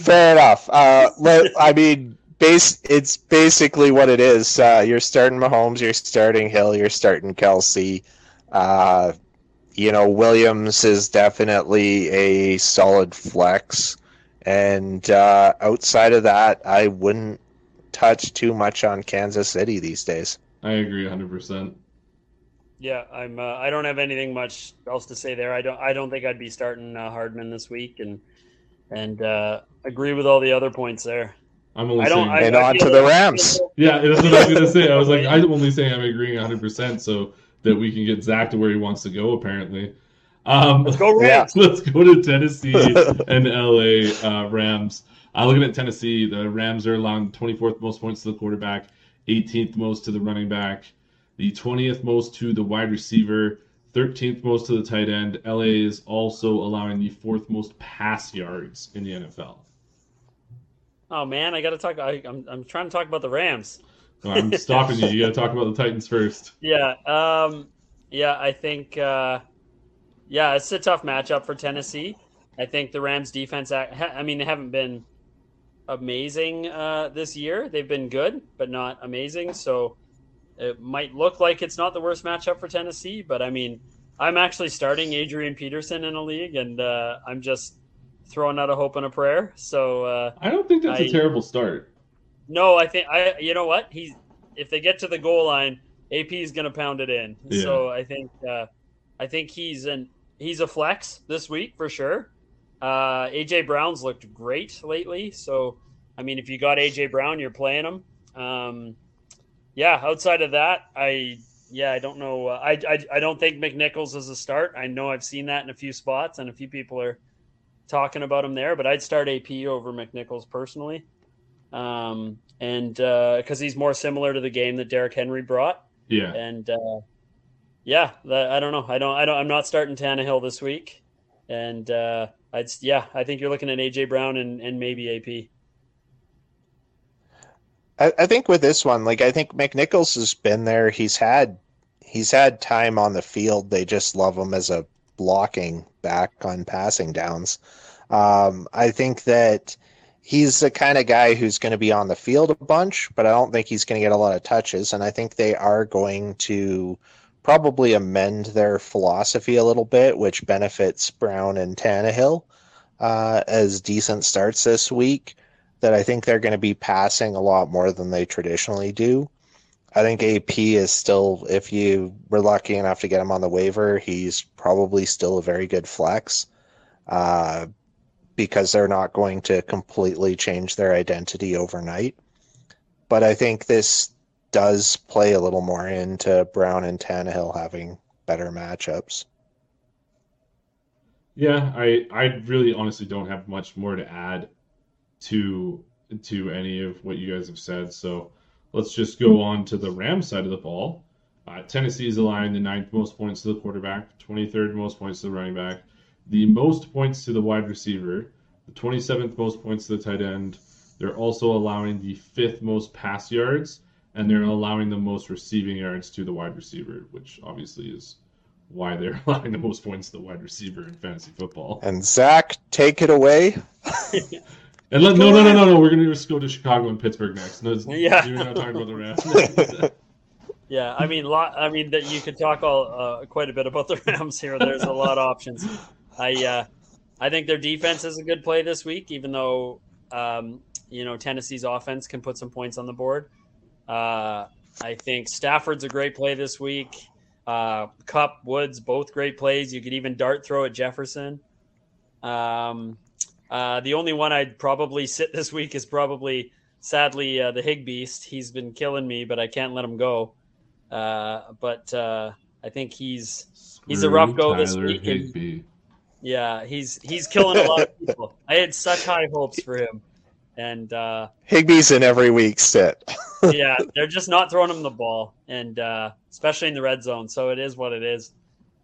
Fair enough. Uh, let, I mean, base, it's basically what it is. Uh, you're starting Mahomes, you're starting Hill, you're starting Kelsey. Uh, you know, Williams is definitely a solid flex. And uh, outside of that, I wouldn't touch too much on Kansas City these days. I agree one hundred percent. Yeah, I'm. Uh, I don't have anything much else to say there. I don't. I don't think I'd be starting uh, Hardman this week, and and uh, agree with all the other points there. I'm only I don't, saying. And on to the Rams. Yeah, that's what I was gonna say. I was like, I'm only saying I'm agreeing one hundred percent so that we can get Zach to where he wants to go. Apparently, um, let's go Rams. Let's go to Tennessee and L A uh, Rams. Uh, looking at Tennessee, the Rams are allowing twenty-fourth most points to the quarterback, eighteenth most to the running back, the twentieth most to the wide receiver, thirteenth most to the tight end. L A is also allowing the fourth most pass yards in the N F L. Oh man, I got to talk. I, I'm I'm trying to talk about the Rams. No, I'm stopping you. You got to talk about the Titans first. Yeah, um, yeah. I think, uh, yeah, it's a tough matchup for Tennessee. I think the Rams defense. I mean, they haven't been amazing uh, this year. They've been good, but not amazing. So. It might look like it's not the worst matchup for Tennessee, but I mean, I'm actually starting Adrian Peterson in a league, and uh, I'm just throwing out a hope and a prayer. So uh, I don't think that's I, a terrible start. No, I think I. You know what? He's if they get to the goal line, A P is going to pound it in. Yeah. So I think uh, I think he's an he's a flex this week for sure. Uh, A J Brown's looked great lately, so I mean, if you got A J Brown, you're playing him. Um, yeah, outside of that, I yeah, I don't know. Uh, I, I I don't think McNichols is a start. I know I've seen that in a few spots, and a few people are talking about him there, but I'd start A P over McNichols personally. Um, and because uh, he's more similar to the game that Derrick Henry brought. Yeah. And uh, yeah, that, I don't know. I don't. I don't. I'm not starting Tannehill this week. And uh, I'd yeah, I think you're looking at A J Brown and, and maybe A P. I, I think with this one, like I think McNichols has been there. He's had he's had time on the field. They just love him as a blocking back on passing downs. Um, I think that. He's the kind of guy who's going to be on the field a bunch, but I don't think he's going to get a lot of touches. And I think they are going to probably amend their philosophy a little bit, which benefits Brown and Tannehill uh, as decent starts this week, that I think they're going to be passing a lot more than they traditionally do. I think A P is still, if you were lucky enough to get him on the waiver, he's probably still a very good flex. Uh because they're not going to completely change their identity overnight. But I think this does play a little more into Brown and Tannehill having better matchups. Yeah, I, I really honestly don't have much more to add to, to any of what you guys have said. So let's just go on to the Rams side of the ball. Uh, Tennessee is allowing the ninth most points to the quarterback, twenty-third most points to the running back, the most points to the wide receiver, the twenty-seventh most points to the tight end. They're also allowing the fifth most pass yards, and they're allowing the most receiving yards to the wide receiver, which obviously is why they're allowing the most points to the wide receiver in fantasy football. And Zach, take it away. and let, no, no, no, no, no. We're going to just go to Chicago and Pittsburgh next. No, yeah. You're not talking about the Rams. Yeah, I mean, lot, I mean that you could talk all uh, quite a bit about the Rams here. There's a lot of options. I uh, I think their defense is a good play this week, even though um, you know Tennessee's offense can put some points on the board. Uh, I think Stafford's a great play this week. Uh, Cup, Woods, both great plays. You could even dart throw at Jefferson. Um, uh, the only one I'd probably sit this week is probably, sadly, uh, the Hig Beast. He's been killing me, but I can't let him go. Uh, but uh, I think he's Screw he's a rough go Tyler this week. Higby. Yeah, he's he's killing a lot of people. I had such high hopes for him. And uh, Higby's in every week's set. Yeah, they're just not throwing him the ball, and uh, especially in the red zone. So it is what it is.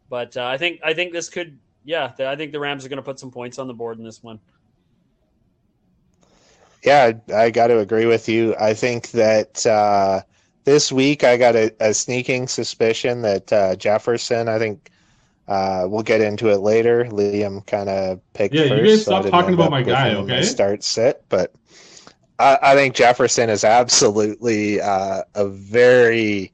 But uh, I think I think this could, yeah, I think the Rams are going to put some points on the board in this one. Yeah, I, I got to agree with you. I think that uh, this week I got a, a sneaking suspicion that uh, Jefferson, I think, Uh, we'll get into it later. Liam kind of picked yeah, first. Yeah, you guys stop so talking about my guy, okay? Start sit, but I, I think Jefferson is absolutely uh, a very,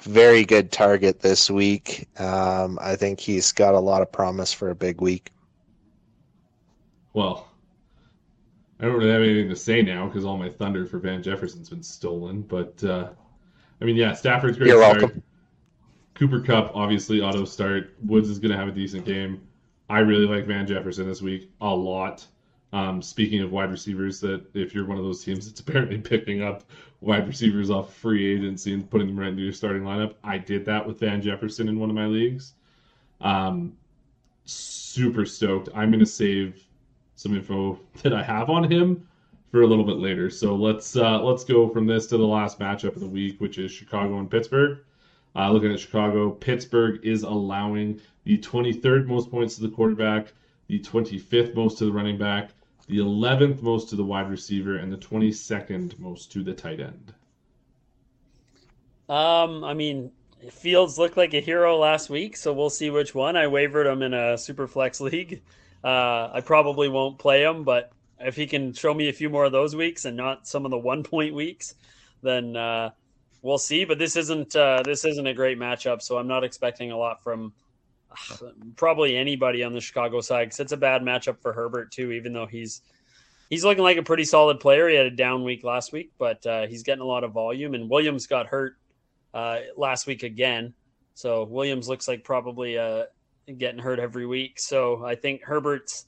very good target this week. Um, I think he's got a lot of promise for a big week. Well, I don't really have anything to say now because all my thunder for Van Jefferson's been stolen. But uh, I mean, yeah, Stafford's great. You're start. welcome. Cooper Kupp, obviously, auto start. Woods is going to have a decent game. I really like Van Jefferson this week a lot. Um, speaking of wide receivers, that if you're one of those teams that's apparently picking up wide receivers off free agency and putting them right into your starting lineup, I did that with Van Jefferson in one of my leagues. Um, super stoked. I'm going to save some info that I have on him for a little bit later. So let's uh, let's go from this to the last matchup of the week, which is Chicago and Pittsburgh. Uh, looking at Chicago, Pittsburgh is allowing the twenty-third most points to the quarterback, the twenty-fifth most to the running back, the eleventh most to the wide receiver, and the twenty-second most to the tight end. Um, I mean, Fields looked like a hero last week, so we'll see which one. I wavered him in a super flex league. Uh, I probably won't play him, but if he can show me a few more of those weeks and not some of the one-point weeks, then uh, – we'll see, but this isn't uh, this isn't a great matchup, so I'm not expecting a lot from uh, probably anybody on the Chicago side because it's a bad matchup for Herbert too. Even though he's he's looking like a pretty solid player, he had a down week last week, but uh, he's getting a lot of volume. And Williams got hurt uh, last week again, so Williams looks like probably uh, getting hurt every week. So I think Herbert's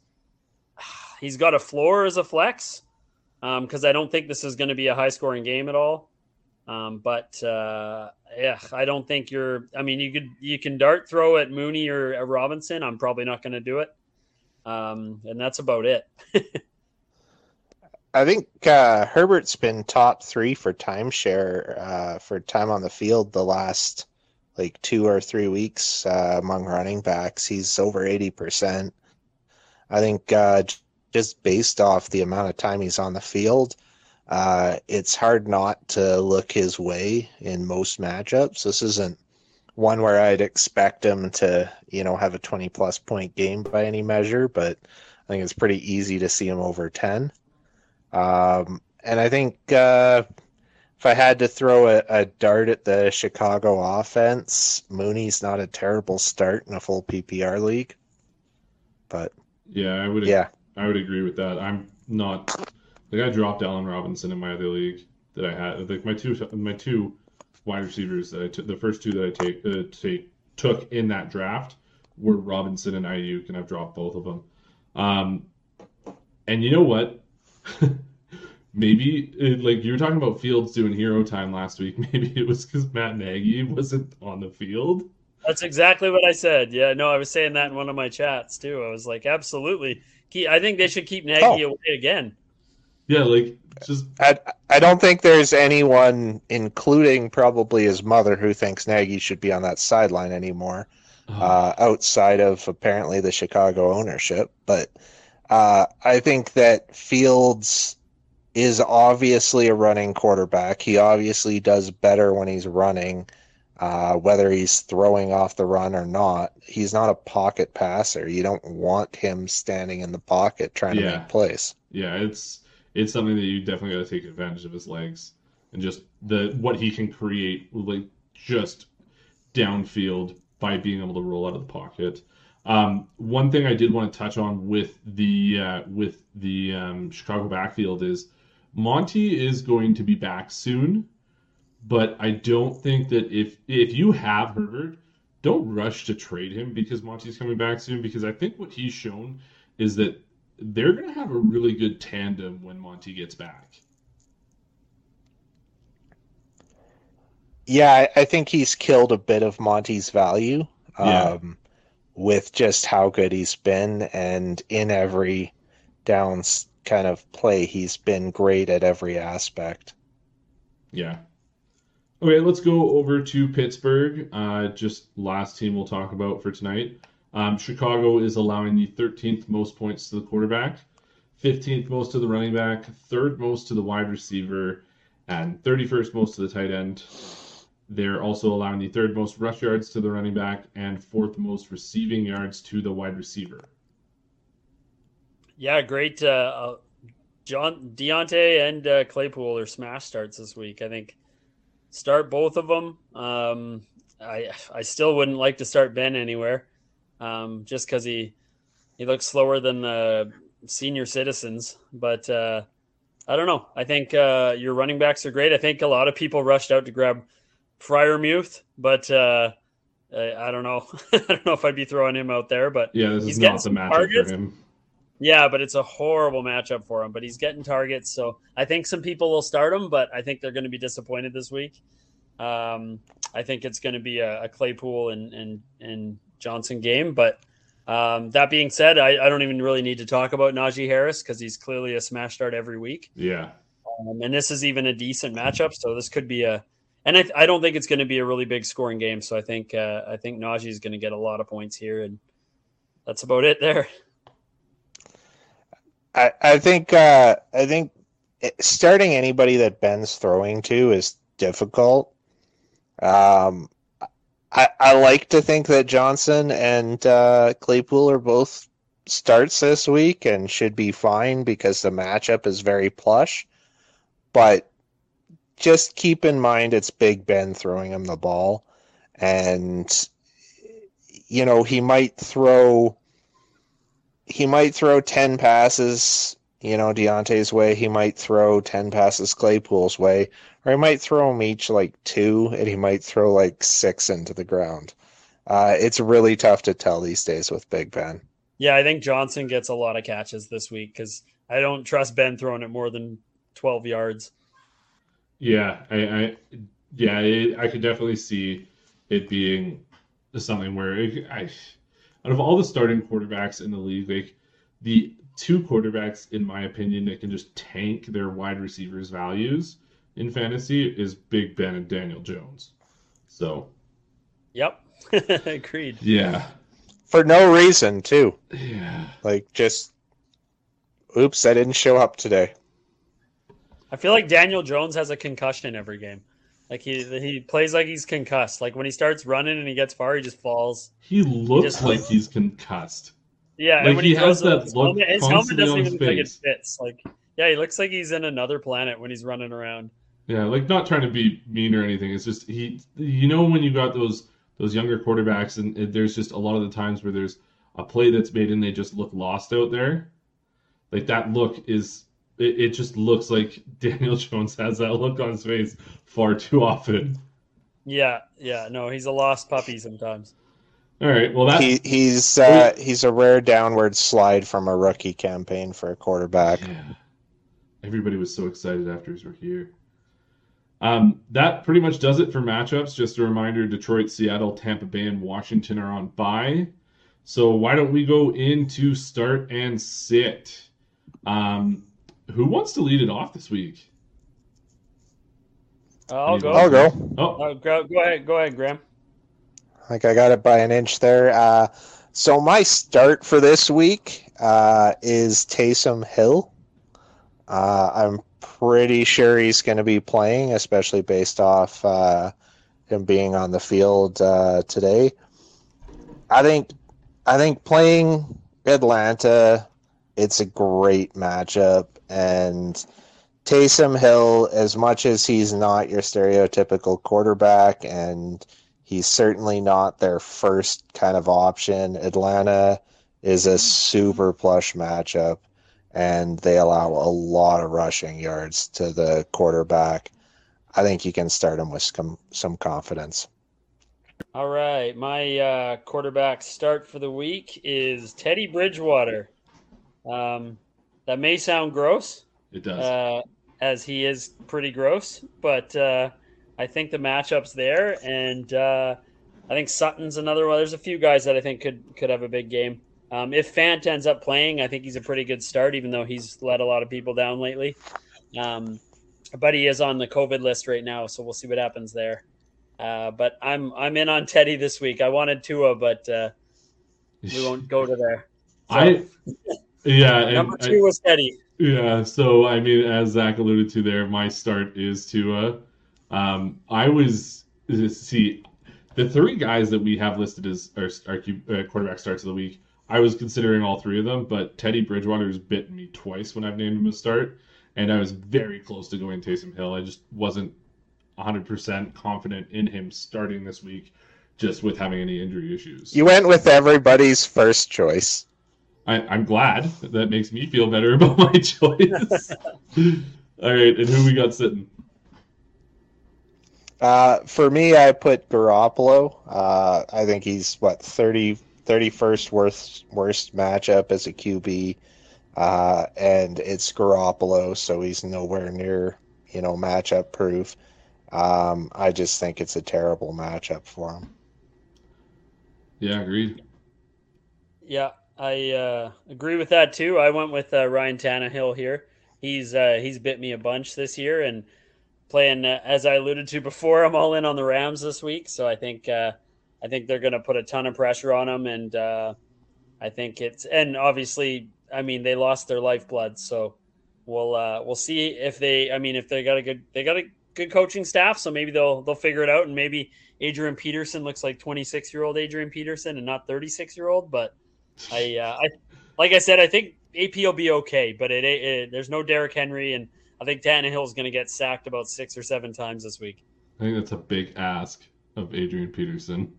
uh, he's got a floor as a flex because um, I don't think this is going to be a high scoring game at all. Um, but uh, yeah, I don't think you're. I mean, you could you can dart throw at Mooney or at Robinson. I'm probably not going to do it, um, and that's about it. I think uh, Herbert's been top three for timeshare uh, for time on the field the last like two or three weeks uh, among running backs. He's over eighty percent. I think uh, just based off the amount of time he's on the field, uh, it's hard not to look his way in most matchups. This isn't one where I'd expect him to, you know, have a twenty plus point game by any measure, but I think it's pretty easy to see him over ten. Um, and I think uh, if I had to throw a, a dart at the Chicago offense, Mooney's not a terrible start in a full P P R league. But yeah, I would. Yeah, I would agree with that. I'm not like I dropped Allen Robinson in my other league that I had. Like my two, my two wide receivers that I took, the first two that I take, uh, take took in that draft were Robinson and Aiyuk, and I've dropped both of them. Um, and you know what? Maybe it, like you were talking about Fields doing hero time last week. Maybe it was because Matt Nagy wasn't on the field. That's exactly what I said. Yeah, no, I was saying that in one of my chats too. I was like, absolutely. I think they should keep Nagy oh. away again. Yeah, like just I, I don't think there's anyone, including probably his mother, who thinks Nagy should be on that sideline anymore. Oh. Uh, outside of apparently the Chicago ownership, but. Uh, I think that Fields is obviously a running quarterback. He obviously does better when he's running, uh, whether he's throwing off the run or not. He's not a pocket passer. You don't want him standing in the pocket trying yeah. to make plays. Yeah, it's it's something that you definitely got to take advantage of his legs and just the what he can create, like just downfield by being able to roll out of the pocket. Um, one thing I did want to touch on with the uh, with the um, Chicago backfield is Monty is going to be back soon, but I don't think that if if you have Herbert, don't rush to trade him because Monty's coming back soon, because I think what he's shown is that they're going to have a really good tandem when Monty gets back. Yeah, I think he's killed a bit of Monty's value. Yeah. Um, with just how good he's been, and in every downs kind of play, he's been great at every aspect. Yeah. Okay, let's go over to Pittsburgh. Uh, just last team we'll talk about for tonight. Um, Chicago is allowing the thirteenth most points to the quarterback, fifteenth most to the running back, third most to the wide receiver, and thirty-first most to the tight end. They're also allowing the third most rush yards to the running back and fourth most receiving yards to the wide receiver. Yeah, great. Uh, John Deontay and uh, Claypool are smash starts this week. I think start both of them. Um, I I still wouldn't like to start Ben anywhere, um, just because he he looks slower than the senior citizens, but uh, I don't know. I think uh, your running backs are great. I think a lot of people rushed out to grab Fryermuth, but uh, I don't know. I don't know if I'd be throwing him out there, but yeah, this is not the matchup targets. For him. Yeah, but it's a horrible matchup for him. But he's getting targets, so I think some people will start him, but I think they're going to be disappointed this week. Um, I think it's going to be a, a Claypool and and and Johnson game. But um, that being said, I, I don't even really need to talk about Najee Harris because he's clearly a smash start every week. Yeah, um, and this is even a decent matchup, so this could be a. And I, I don't think it's going to be a really big scoring game, so I think uh, I think Najee is going to get a lot of points here, and that's about it there. I I think uh, I think starting anybody that Ben's throwing to is difficult. Um, I I like to think that Johnson and uh, Claypool are both starts this week and should be fine because the matchup is very plush, but. Just keep in mind it's Big Ben throwing him the ball, and you know he might throw he might throw ten passes, you know, Deontay's way. He might throw ten passes Claypool's way, or he might throw them each like two, and he might throw like six into the ground. Uh, it's really tough to tell these days with Big Ben. Yeah, I think Johnson gets a lot of catches this week because I don't trust Ben throwing it more than twelve yards. Yeah, I, I yeah, it, I could definitely see it being something where it, I, out of all the starting quarterbacks in the league, like the two quarterbacks, in my opinion, that can just tank their wide receivers' values in fantasy is Big Ben and Daniel Jones. So, yep, agreed. Yeah, for no reason too. Yeah, like just, oops, I didn't show up today. I feel like Daniel Jones has a concussion every game. Like he he plays like he's concussed. Like when he starts running and he gets far, he just falls. He looks he just, like he's concussed. Yeah, like and when he, he has that his look helmet, his helmet doesn't even look like it fits. Like yeah, he looks like he's in another planet when he's running around. Yeah, like not trying to be mean or anything. It's just he, you know, when you got those those younger quarterbacks, and there's just a lot of the times where there's a play that's made and they just look lost out there. Like that look is. It, it just looks like Daniel Jones has that look on his face far too often. Yeah, yeah, no, he's a lost puppy sometimes. All right, well, that's... He, he's, uh, he's a rare downward slide from a rookie campaign for a quarterback. Yeah. Everybody was so excited after his rookie year. Um, that pretty much does it for matchups. Just a reminder, Detroit, Seattle, Tampa Bay, and Washington are on bye. So why don't we go into start and sit? Um... Who wants to lead it off this week? Uh, I'll go. I'll go. Oh. I'll go. Go ahead. Go ahead, Graham. I think I got it by an inch there. Uh, so my start for this week uh, is Taysom Hill. Uh, I'm pretty sure he's going to be playing, especially based off uh, him being on the field uh, today. I think. I think playing Atlanta, it's a great matchup. And Taysom Hill, as much as he's not your stereotypical quarterback, and he's certainly not their first kind of option, Atlanta is a super plush matchup, and they allow a lot of rushing yards to the quarterback. I think you can start him with some, some confidence. All right. My uh, quarterback start for the week is Teddy Bridgewater. Um That may sound gross. It does. Uh, as he is pretty gross, but uh, I think the matchup's there, and uh, I think Sutton's another one. There's a few guys that I think could could have a big game. Um, if Fant ends up playing, I think he's a pretty good start, even though he's let a lot of people down lately. Um, but he is on the COVID list right now, so we'll see what happens there. Uh, but I'm I'm in on Teddy this week. I wanted Tua, but uh, we won't go to there. So, I. Yeah, number two I, was Teddy. Yeah, so I mean, as Zach alluded to there, my start is Tua. Um, I was see the three guys that we have listed as our, our quarterback starts of the week. I was considering all three of them, but Teddy Bridgewater's bitten me twice when I've named him a start, and I was very close to going Taysom Hill. I just wasn't one hundred percent confident in him starting this week, just with having any injury issues. You went with everybody's first choice. I, I'm glad. That makes me feel better about my choice. All right, and who we got sitting? Uh, for me, I put Garoppolo. Uh, I think he's, what, thirty, thirty-first worst, worst matchup as a Q B, uh, and it's Garoppolo, so he's nowhere near, you know, matchup proof. Um, I just think it's a terrible matchup for him. Yeah, agreed. Yeah. I uh, agree with that too. I went with uh, Ryan Tannehill here. He's uh, he's bit me a bunch this year, and playing uh, as I alluded to before, I'm all in on the Rams this week. So I think uh, I think they're going to put a ton of pressure on him, and uh, I think it's and obviously, I mean, they lost their lifeblood, so we'll uh, we'll see if they. I mean, if they got a good they got a good coaching staff, so maybe they'll they'll figure it out, and maybe Adrian Peterson looks like twenty-six year old Adrian Peterson and not thirty-six year old, but. I, uh, I, like I said, I think A P will be okay, but it, it there's no Derrick Henry, and I think Tannehill's going to get sacked about six or seven times this week. I think that's a big ask of Adrian Peterson.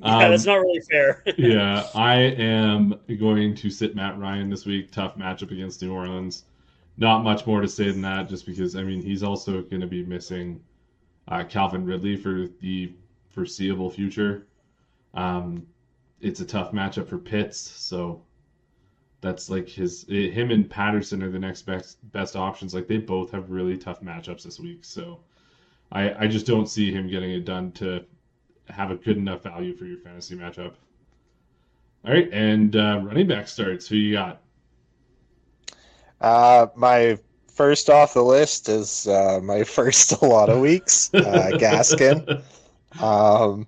yeah, um, that's not really fair. yeah, I am going to sit Matt Ryan this week. Tough matchup against New Orleans. Not much more to say than that, just because I mean he's also going to be missing uh, Calvin Ridley for the foreseeable future. Um. It's a tough matchup for Pitts, so that's like his, him and Patterson are the next best best options. Like, they both have really tough matchups this week. So I, I just don't see him getting it done to have a good enough value for your fantasy matchup. All right. And uh, running back starts. Who you got? Uh, my first off the list is uh, my first a lot of weeks, uh, Gaskin. Um,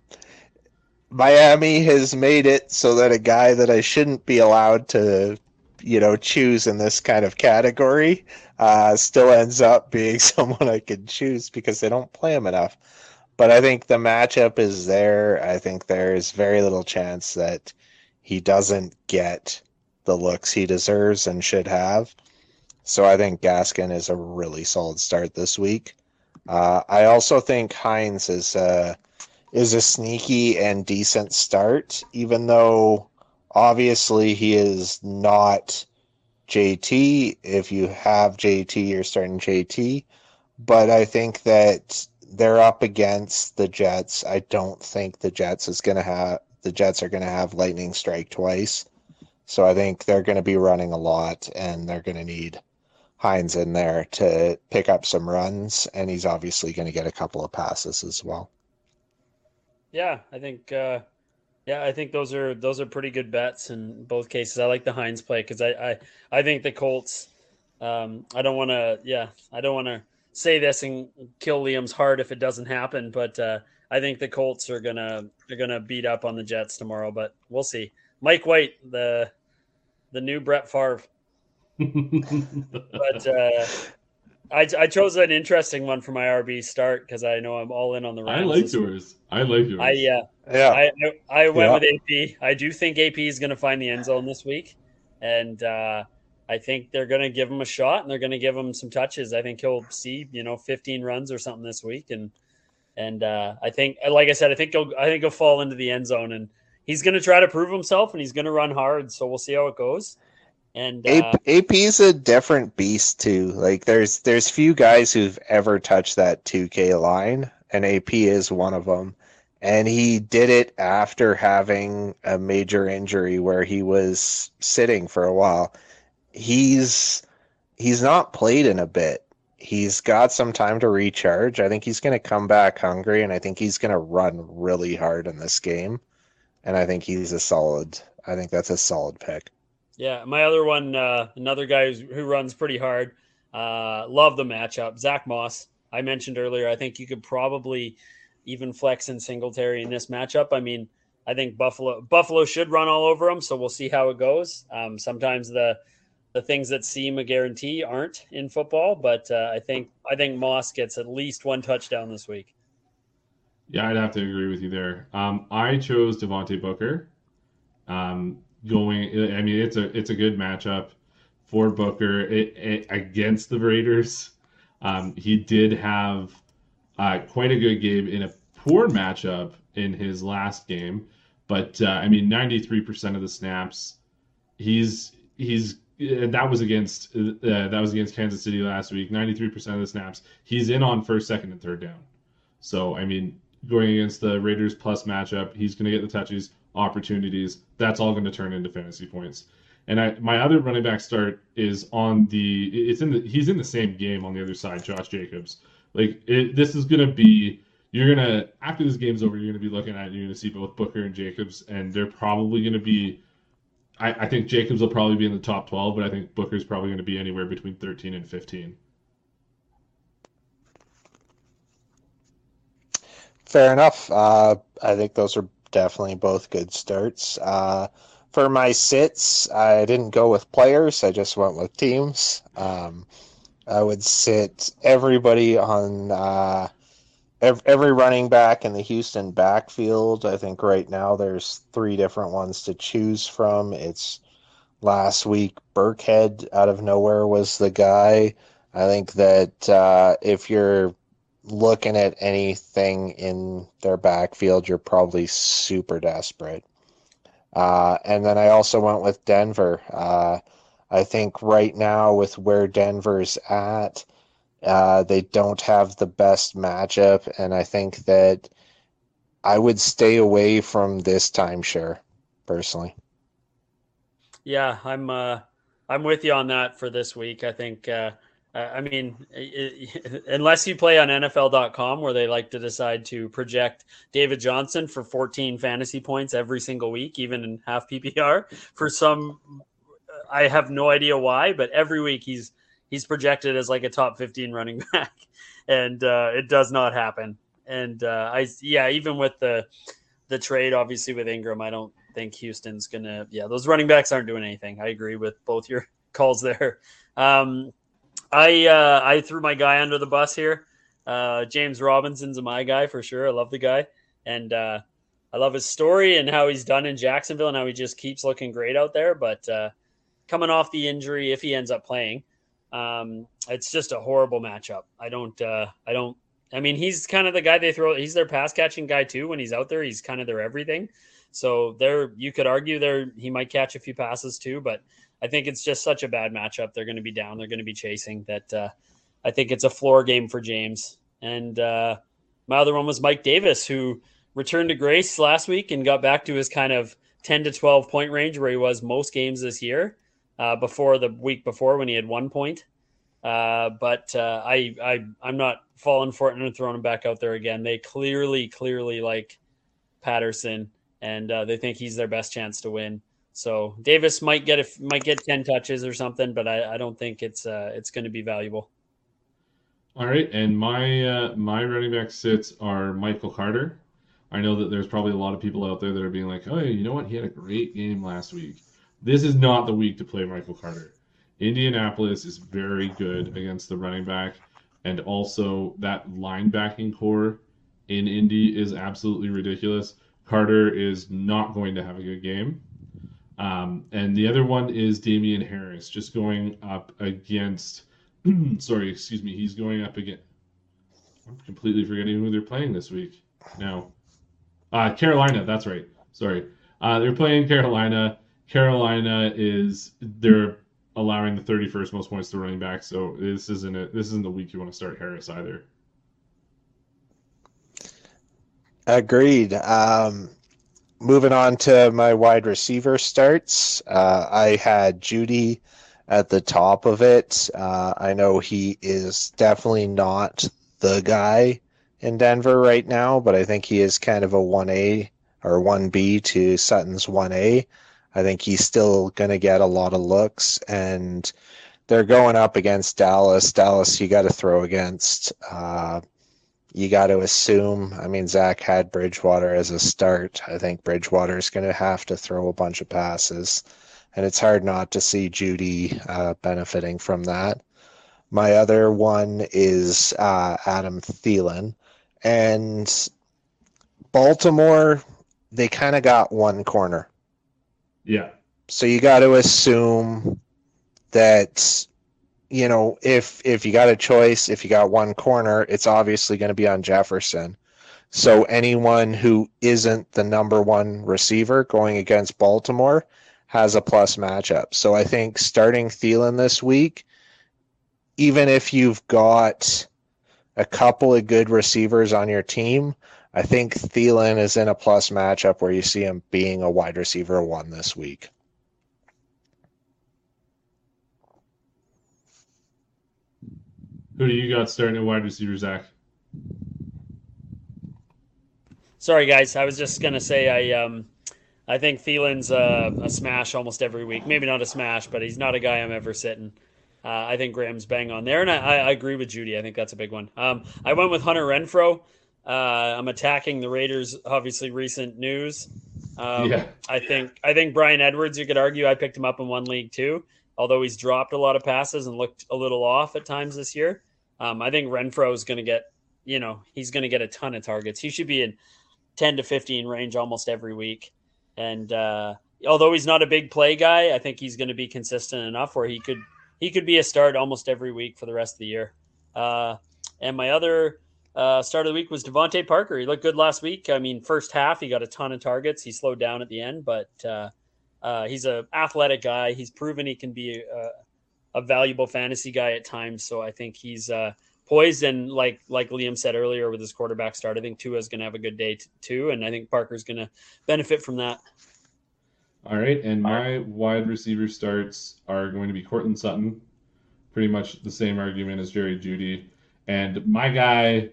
Miami has made it so that a guy that I shouldn't be allowed to, you know, choose in this kind of category uh, still ends up being someone I could choose because they don't play him enough. But I think the matchup is there. I think there is very little chance that he doesn't get the looks he deserves and should have. So I think Gaskin is a really solid start this week. Uh, I also think Hines is a, is a sneaky and decent start, even though obviously he is not J T. If you have J T, you're starting J T. But I think that they're up against the Jets. I don't think the Jets is going to have the Jets are going to have lightning strike twice. So I think they're going to be running a lot, and they're going to need Hines in there to pick up some runs, and he's obviously going to get a couple of passes as well. Yeah, I think, uh, yeah, I think those are those are pretty good bets in both cases. I like the Hines play because I, I, I think the Colts. Um, I don't want to, yeah, I don't want to say this and kill Liam's heart if it doesn't happen, but uh, I think the Colts are gonna are gonna beat up on the Jets tomorrow, but we'll see. Mike White, the the new Brett Favre. But uh, I, I chose an interesting one for my R B start because I know I'm all in on the Rams. I like yours. I like yours. I, uh, yeah. I, I, I went yeah. with A P. I do think A P is going to find the end zone this week. And uh, I think they're going to give him a shot and they're going to give him some touches. I think he'll see, you know, fifteen runs or something this week. And and uh, I think, like I said, I think he'll, I think he'll fall into the end zone. And he's going to try to prove himself, and he's going to run hard. So we'll see how it goes. And uh, A P is a different beast too. Like there's there's few guys who've ever touched that two K line, and A P is one of them. And he did it after having a major injury where he was sitting for a while. He's he's not played in a bit. He's got some time to recharge. I think he's going to come back hungry, and I think he's going to run really hard in this game. And I think he's a solid. I think that's a solid pick. Yeah, my other one, uh, another guy who's, who runs pretty hard. Uh, love the matchup, Zach Moss. I mentioned earlier, I think you could probably even flex in Singletary in this matchup. I mean, I think Buffalo Buffalo should run all over him, so we'll see how it goes. Um, sometimes the the things that seem a guarantee aren't in football, but uh, I think I think Moss gets at least one touchdown this week. Yeah, I'd have to agree with you there. Um, I chose Devontae Booker. Um, going, I mean, it's a it's a good matchup for Booker it, it, against the Raiders. Um, he did have uh, quite a good game in a poor matchup in his last game, but uh, I mean, ninety-three percent of the snaps. He's he's that was against uh, that was against Kansas City last week. ninety-three percent of the snaps. He's in on first, second, and third down. So I mean, going against the Raiders plus matchup, he's going to get the touches, opportunities. That's all going to turn into fantasy points. And I, my other running back start is on the, it's in the, he's in the same game on the other side, Josh Jacobs. Like it, this is going to be, you're going to, after this game's over, you're going to be looking at it, you're going to see both Booker and Jacobs, and they're probably going to be, I, I think Jacobs will probably be in the top twelve, but I think Booker's probably going to be anywhere between thirteen and fifteen. Fair enough. Uh, I think those are definitely both good starts. Uh, for my sits, I didn't go with players. I just went with teams. Um, I would sit everybody on uh, ev- every running back in the Houston backfield. I think right now there's three different ones to choose from. It's last week, Burkhead out of nowhere was the guy. I think that uh, if you're looking at anything in their backfield, you're probably super desperate. Uh, and then I also went with Denver. Uh, I think right now with where Denver's at, uh, they don't have the best matchup, and I think that I would stay away from this timeshare, personally. Yeah, I'm uh, I'm with you on that for this week. I think, uh, I mean, it, unless you play on N F L dot com where they like to decide to project David Johnson for fourteen fantasy points every single week, even in half P P R for some, I have no idea why, but every week he's, he's projected as like a top fifteen running back, and uh, it does not happen. And uh, I, yeah, even with the, the trade, obviously with Ingram, I don't think Houston's gonna, yeah, those running backs aren't doing anything. I agree with both your calls there. Um, I, uh, I threw my guy under the bus here. Uh, James Robinson's my guy for sure. I love the guy. And uh, I love his story and how he's done in Jacksonville and how he just keeps looking great out there. But uh, coming off the injury, if he ends up playing, um, it's just a horrible matchup. I don't, uh, I don't, I mean, he's kind of the guy they throw. He's their pass catching guy too. When he's out there, he's kind of their everything. So there, you could argue there, he might catch a few passes too, but I think it's just such a bad matchup. They're going to be down. They're going to be chasing that. Uh, I think it's a floor game for James. And uh, my other one was Mike Davis, who returned to grace last week and got back to his kind of ten to twelve point range where he was most games this year uh, before the week before when he had one point. Uh, but uh, I, I, I'm not falling for it and throwing him back out there again. They clearly, clearly like Patterson, and uh, they think he's their best chance to win. So Davis might get a, might get ten touches or something, but I, I don't think it's uh, it's going to be valuable. All right, and my uh, my running back sits are Michael Carter. I know that there's probably a lot of people out there that are being like, oh, you know what? He had a great game last week. This is not the week to play Michael Carter. Indianapolis is very good against the running back, and also that linebacking core in Indy is absolutely ridiculous. Carter is not going to have a good game. Um, and the other one is Damian Harris, just going up against, sorry, excuse me, he's going up against, I'm completely forgetting who they're playing this week now. Uh, Carolina, that's right. Sorry. Uh, they're playing Carolina. Carolina is, they're allowing the thirty-first most points to running back. So this isn't it. This isn't the week you want to start Harris either. Agreed. Um, Moving on to my wide receiver starts, uh, I had Judy at the top of it. Uh, I know he is definitely not the guy in Denver right now, but I think he is kind of a one A or one B to Sutton's one A. I think he's still going to get a lot of looks, and they're going up against Dallas. Dallas, you got to throw against. Uh, You got to assume, I mean, Zach had Bridgewater as a start. I think Bridgewater is going to have to throw a bunch of passes, and it's hard not to see Judy uh, benefiting from that. My other one is uh, Adam Thielen. And Baltimore, they kind of got one corner. Yeah. So you got to assume that... You know, if if you got a choice, if you got one corner, it's obviously going to be on Jefferson. So anyone who isn't the number one receiver going against Baltimore has a plus matchup. So I think starting Thielen this week, even if you've got a couple of good receivers on your team, I think Thielen is in a plus matchup where you see him being a wide receiver one this week. Who do you got starting at wide receiver, Zach? Sorry, guys. I was just going to say I um, I think Thielen's a, a smash almost every week. Maybe not a smash, but he's not a guy I'm ever sitting. Uh, I think Graham's bang on there, and I, I agree with Judy. I think that's a big one. Um, I went with Hunter Renfrow. Uh, I'm attacking the Raiders, obviously recent news. Um, yeah. I think I think Brian Edwards, you could argue, I picked him up in one league too. Although he's dropped a lot of passes and looked a little off at times this year. Um, I think Renfrow is going to get, you know, he's going to get a ton of targets. He should be in ten to fifteen range almost every week. And uh, although he's not a big play guy, I think he's going to be consistent enough where he could, he could be a start almost every week for the rest of the year. Uh, and my other uh, start of the week was Devontae Parker. He looked good last week. I mean, first half, he got a ton of targets. He slowed down at the end, but uh, Uh, he's an athletic guy. He's proven he can be a, a valuable fantasy guy at times. So I think he's uh, poised. And like like Liam said earlier with his quarterback start, I think Tua's going to have a good day t- too. And I think Parker's going to benefit from that. All right, and my right. wide receiver starts are going to be Courtland Sutton, pretty much the same argument as Jerry Jeudy, and my guy,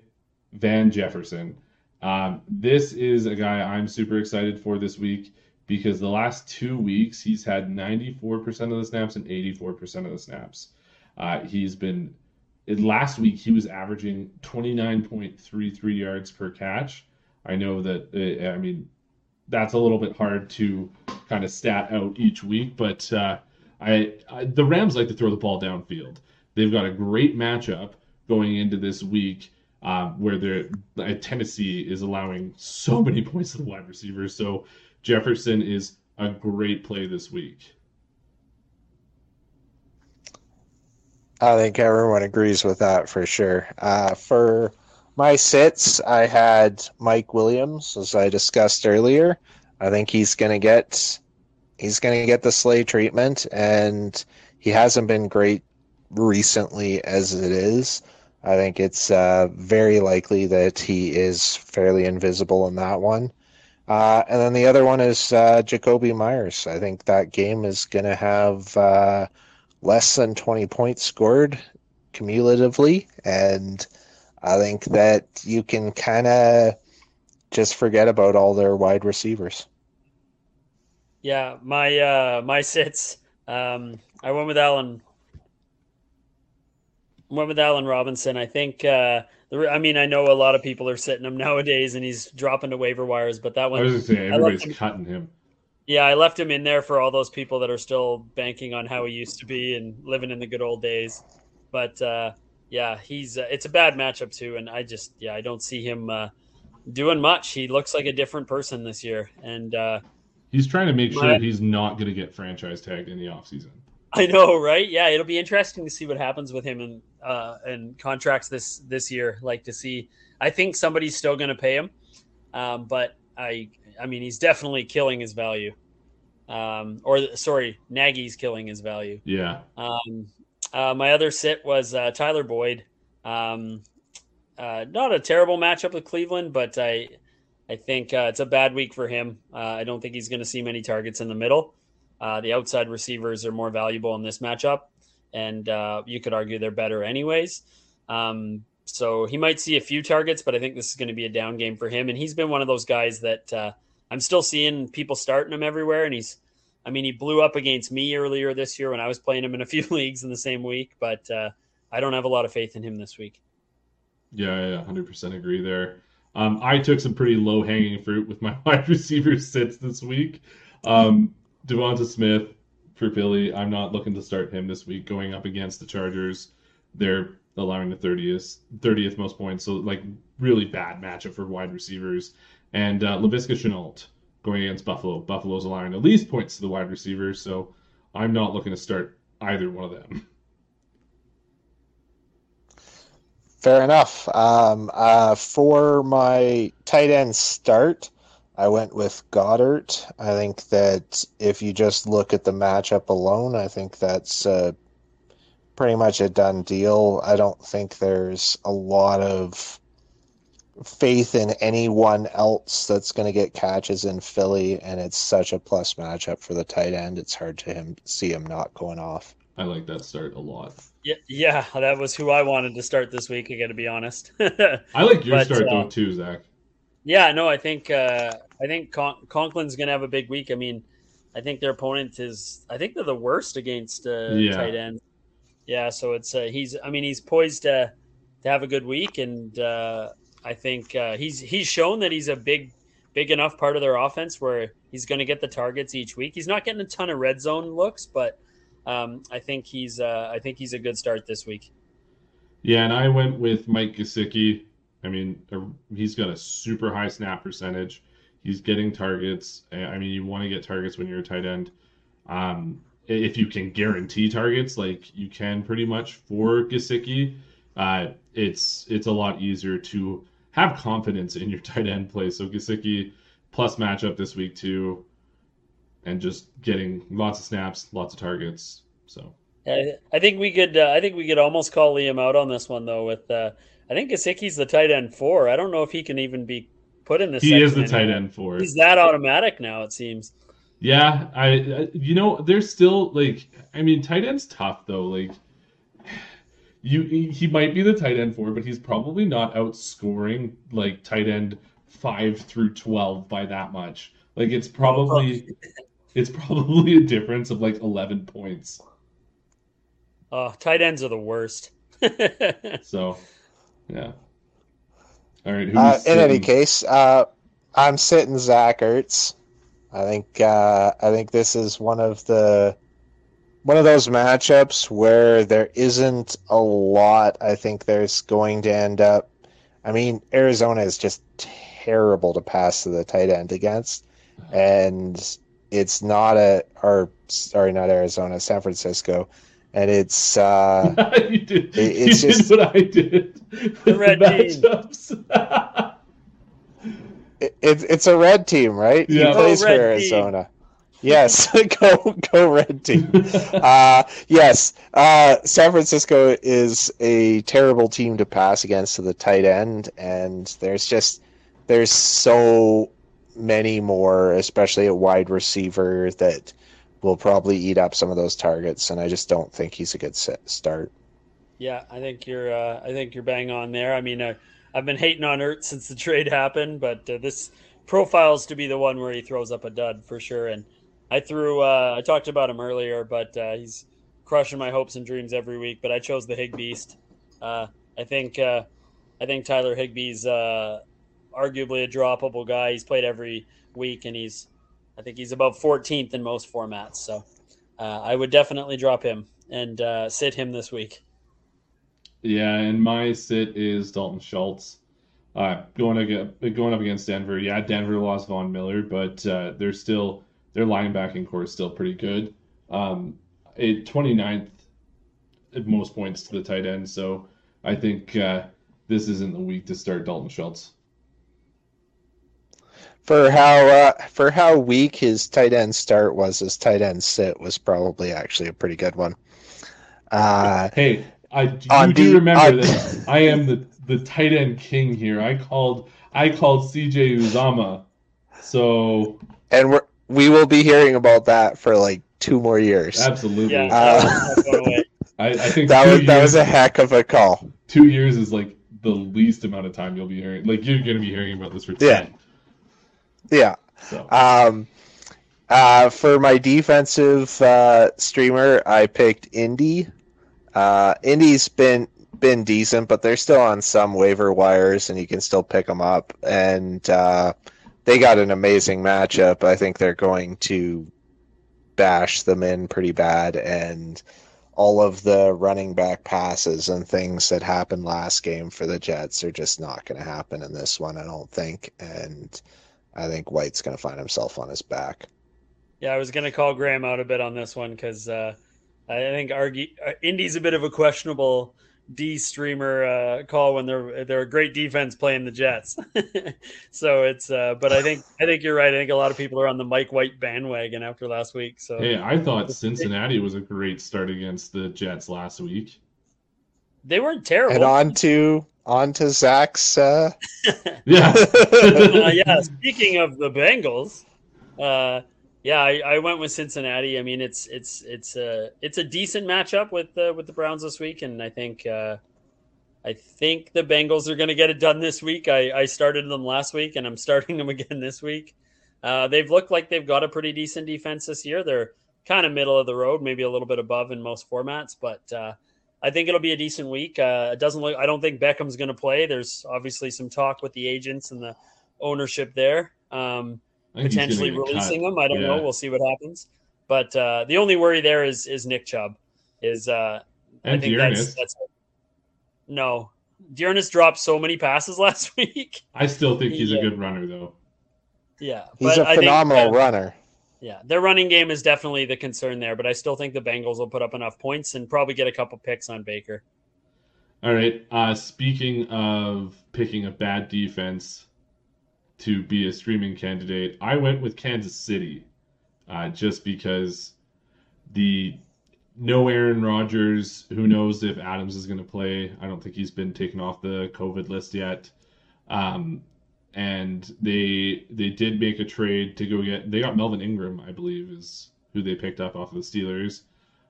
Van Jefferson. Um, this is a guy I'm super excited for this week because the last two weeks he's had ninety-four percent of the snaps and eighty-four percent of the snaps. Uh, he's been last week he was averaging twenty-nine point three three yards per catch. I know that uh, I mean that's a little bit hard to kind of stat out each week, but uh, I, I the Rams like to throw the ball downfield. They've got a great matchup going into this week uh, where they're, uh, Tennessee is allowing so many points to the wide receivers. So Jefferson is a great play this week. I think everyone agrees with that for sure. Uh, for my sits, I had Mike Williams, as I discussed earlier. I think he's going to get he's going to get the Slay treatment, and he hasn't been great recently as it is. I think it's uh, very likely that he is fairly invisible in that one. Uh, and then the other one is uh, Jakobi Meyers. I think that game is going to have uh, less than twenty points scored cumulatively, and I think that you can kind of just forget about all their wide receivers. Yeah, my uh, my sits. Um, I went with Allen. Went with Allen Robinson. I think. Uh, the, I mean, I know a lot of people are sitting him nowadays, and he's dropping to waiver wires. But that one, I was gonna say, everybody's him, cutting him. Yeah, I left him in there for all those people that are still banking on how he used to be and living in the good old days. But uh, yeah, he's. Uh, it's a bad matchup too, and I just yeah, I don't see him. Uh, Doing much. He looks like a different person this year. And uh, he's trying to make sure but, he's not going to get franchise tagged in the offseason. I know, right? Yeah, it'll be interesting to see what happens with him and uh, and contracts this, this year. Like to see, I think somebody's still going to pay him. Um, but I I mean, he's definitely killing his value. Um, or, sorry, Nagy's killing his value. Yeah. Um, uh, my other sit was uh, Tyler Boyd. Um, Uh, not a terrible matchup with Cleveland, but I I think uh, it's a bad week for him. Uh, I don't think he's going to see many targets in the middle. Uh, the outside receivers are more valuable in this matchup, and uh, you could argue they're better anyways. Um, so he might see a few targets, but I think this is going to be a down game for him. And he's been one of those guys that uh, I'm still seeing people starting him everywhere. And he's, I mean, he blew up against me earlier this year when I was playing him in a few leagues in the same week, but uh, I don't have a lot of faith in him this week. Yeah, I one hundred percent agree there. Um, I took some pretty low-hanging fruit with my wide receiver sits this week. Um, Devonta Smith for Philly. I'm not looking to start him this week going up against the Chargers. They're allowing the thirtieth, thirtieth most points, so like really bad matchup for wide receivers. And uh, Laviska Shenault going against Buffalo. Buffalo's allowing the least points to the wide receivers, so I'm not looking to start either one of them. Fair enough. Um, uh, for my tight end start, I went with Goddard. I think that if you just look at the matchup alone, I think that's uh, pretty much a done deal. I don't think there's a lot of faith in anyone else that's going to get catches in Philly, and it's such a plus matchup for the tight end. It's hard to him see him not going off. I like that start a lot. Yeah, yeah, that was who I wanted to start this week, I got to be honest. I like your but, start, uh, though, too, Zach. Yeah, no, I think uh, I think Con- Conklin's going to have a big week. I mean, I think their opponent is – I think they're the worst against uh, yeah. tight end. Yeah, so it's uh, – he's. I mean, he's poised to, to have a good week, and uh, I think uh, he's he's shown that he's a big big enough part of their offense where he's going to get the targets each week. He's not getting a ton of red zone looks, but – Um, I think he's uh, I think he's a good start this week. Yeah, and I went with Mike Gesicki. I mean, he's got a super high snap percentage. He's getting targets. I mean, you want to get targets when you're a tight end. Um, if you can guarantee targets, like you can pretty much for Gesicki, uh, it's it's a lot easier to have confidence in your tight end play. So Gesicki plus matchup this week too. And just getting lots of snaps, lots of targets. So I, I think we could, uh, I think we could almost call Liam out on this one though. With uh, I think Gesicki's the tight end four. I don't know if he can even be put in this. He is the anymore. tight end four. He's that automatic now. It seems. Yeah, I, I you know, there's still, like, I mean, tight end's tough, though. Like, you he might be the tight end four, but he's probably not outscoring, like, tight end five through twelve by that much. Like, it's probably it's probably a difference of, like, eleven points. Oh, tight ends are the worst. So, yeah. All right. Who's uh, in sitting? any case, uh, I'm sitting Zach Ertz. I think uh, I think this is one of the one of those matchups where there isn't a lot. I think there's going to end up. I mean, Arizona is just terrible to pass to the tight end against, and it's not a or sorry, not Arizona, San Francisco, and it's uh, you did, it's you just did what I did. The red matchups. It, it, it's a red team, right? Yeah. He plays for Arizona. Team. Yes, go go red team. uh, yes, uh, San Francisco is a terrible team to pass against to the tight end, and there's just there's so many more, especially at wide receiver, that will probably eat up some of those targets, and I just don't think he's a good set, start. Yeah, I think you're uh, I think you're bang on there. I mean. Uh, I've been hating on Ertz since the trade happened, but uh, this profiles to be the one where he throws up a dud for sure. And I threw, uh, I talked about him earlier, but uh, he's crushing my hopes and dreams every week. But I chose the Hig Beast. Uh, I think, uh, I think Tyler Higbee's uh, arguably a droppable guy. He's played every week, and he's, I think he's about fourteenth in most formats. So uh, I would definitely drop him and uh, sit him this week. Yeah, and my sit is Dalton Schultz, uh, going against, going up against Denver. Yeah, Denver lost Von Miller, but uh, they're still their linebacking core is still pretty good. Um, it twenty-ninth at most points to the tight end, so I think uh, this isn't the week to start Dalton Schultz. For how uh, for how weak his tight end start was, his tight end sit was probably actually a pretty good one. Uh, hey. I do, uh, you do remember uh, that I am the, the tight end king here. I called I called C J Uzomah. So and we we will be hearing about that for like two more years. Absolutely. Yeah, uh, I, I think that was years, that was a heck of a call. Two years is like the least amount of time you'll be hearing. Like you're going to be hearing about this for ten. Yeah. Yeah. So. Um. Uh. For my defensive uh, streamer, I picked Indy. Uh, Indy's been been decent, but they're still on some waiver wires, and you can still pick them up. And uh, they got an amazing matchup. I think they're going to bash them in pretty bad, and all of the running back passes and things that happened last game for the Jets are just not going to happen in this one, I don't think. And I think White's going to find himself on his back. Yeah, I was going to call Graham out a bit on this one because uh... – I think argue, Indy's a bit of a questionable D streamer uh, call when they're they're a great defense playing the Jets. So it's uh, but I think I think you're right. I think a lot of people are on the Mike White bandwagon after last week. So hey, I thought Cincinnati was a great start against the Jets last week. They weren't terrible. And on to on to Zach's. Uh... yeah, uh, yeah. Speaking of the Bengals. Uh, Yeah, I, I went with Cincinnati. I mean, it's it's it's a it's a decent matchup with the with the Browns this week, and I think uh, I think the Bengals are going to get it done this week. I, I started them last week, and I'm starting them again this week. Uh, they've looked like they've got a pretty decent defense this year. They're kind of middle of the road, maybe a little bit above in most formats, but uh, I think it'll be a decent week. Uh, it doesn't look. I don't think Beckham's going to play. There's obviously some talk with the agents and the ownership there. Um, potentially releasing him. I don't yeah. know. We'll see what happens. But uh, the only worry there is is Nick Chubb. Is uh, I think Dearness. that's that's no. Dearness dropped so many passes last week. I still think he's yeah. a good runner, though. Yeah, he's but a phenomenal I think, uh, runner. Yeah, their running game is definitely the concern there, but I still think the Bengals will put up enough points and probably get a couple picks on Baker. All right. Uh, speaking of picking a bad defense to be a streaming candidate, I went with Kansas City uh, just because the no Aaron Rodgers, who knows if Adams is going to play. I don't think he's been taken off the COVID list yet. Um, and they they did make a trade to go get. They got Melvin Ingram, I believe, is who they picked up off of the Steelers.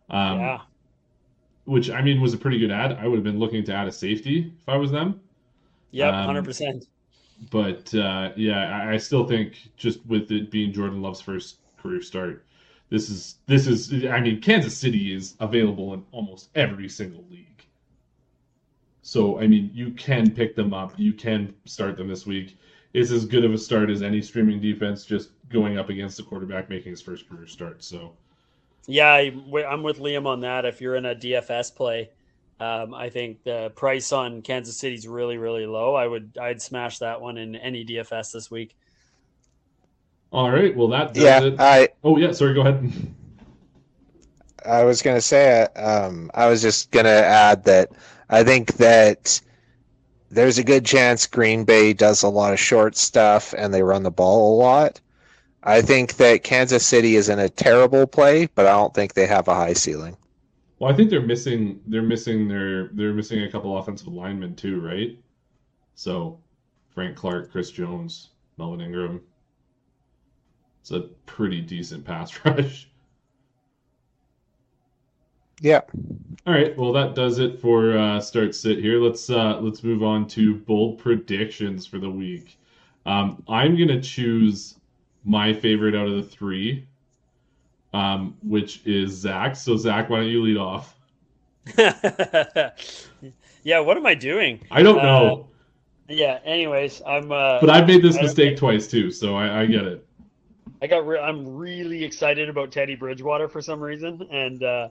Um, yeah. Which, I mean, was a pretty good add. I would have been looking to add a safety if I was them. Yep, um, one hundred percent. But, uh, yeah, I, I still think just with it being Jordan Love's first career start, this is – this is. I mean, Kansas City is available in almost every single league. So, I mean, you can pick them up. You can start them this week. It's as good of a start as any streaming defense just going up against the quarterback making his first career start. So – yeah, I'm with Liam on that. If you're in a D F S play, um, I think the price on Kansas City's really, really low. I would, I'd smash that one in any D F S this week. All right. Well, that does yeah, it. I, oh, yeah. Sorry. Go ahead. I was going to say, um, I was just going to add that I think that there's a good chance Green Bay does a lot of short stuff and they run the ball a lot. I think that Kansas City is in a terrible play, but I don't think they have a high ceiling. Well, I think they're missing they're missing their they're missing a couple offensive linemen too, right? So Frank Clark, Chris Jones, Melvin Ingram. It's a pretty decent pass rush. Yeah. All right. Well, that does it for uh, start sit here. Let's uh, let's move on to bold predictions for the week. Um, I'm gonna choose my favorite out of the three, um, which is Zach. So, Zach, why don't you lead off? Yeah, what am I doing? I don't know. Uh, yeah, anyways, I'm... Uh, but I've made this I mistake twice, too, so I, I get it. I got re- I'm really excited about Teddy Bridgewater for some reason, and uh,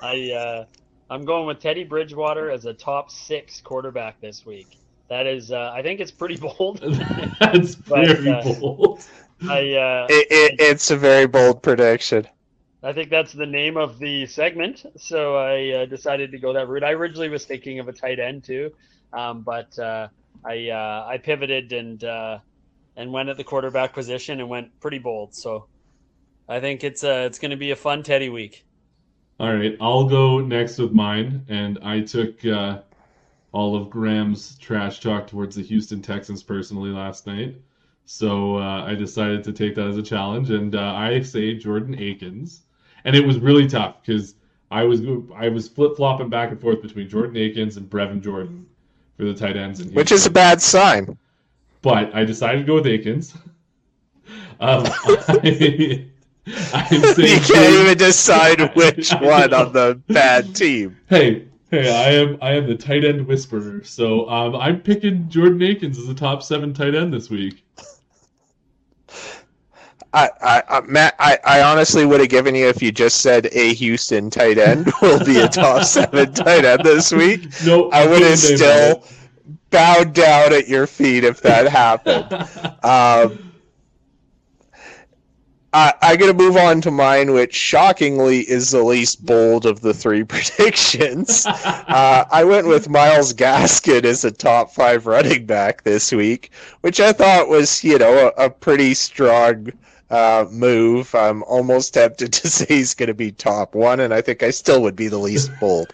I, uh, I'm going with Teddy Bridgewater as a top six quarterback this week. That is, uh, I think it's pretty bold. That's but, very uh, bold. I, uh, it, it, it's a very bold prediction. I think that's the name of the segment, so I uh, decided to go that route. I originally was thinking of a tight end too, um, but uh, I uh, I pivoted and uh, and went at the quarterback position and went pretty bold. So I think it's uh, it's going to be a fun Teddy week. All right, I'll go next with mine, and I took uh, all of Graham's trash talk towards the Houston Texans personally last night. So uh, I decided to take that as a challenge, and uh, I say Jordan Akins. And it was really tough because I was I was flip-flopping back and forth between Jordan Akins and Brevin Jordan for the tight ends. And Which is a bad sign. But I decided to go with Akins. Um, I, I'm saying you can't Jordan, even decide which I, I one know. On the bad team. Hey, hey, I am I am the tight end whisperer. So um, I'm picking Jordan Akins as a top seven tight end this week. I, I, I, Matt, I, I honestly would have given you if you just said a Houston tight end will be a top seven tight end this week. No, I would have still bowed down at your feet if that happened. um, I, I'm going to move on to mine, which shockingly is the least bold of the three predictions. uh, I went with Myles Gaskin as a top five running back this week, which I thought was, you know, a, a pretty strong Uh, move. I'm almost tempted to say he's going to be top one, and I think I still would be the least bold.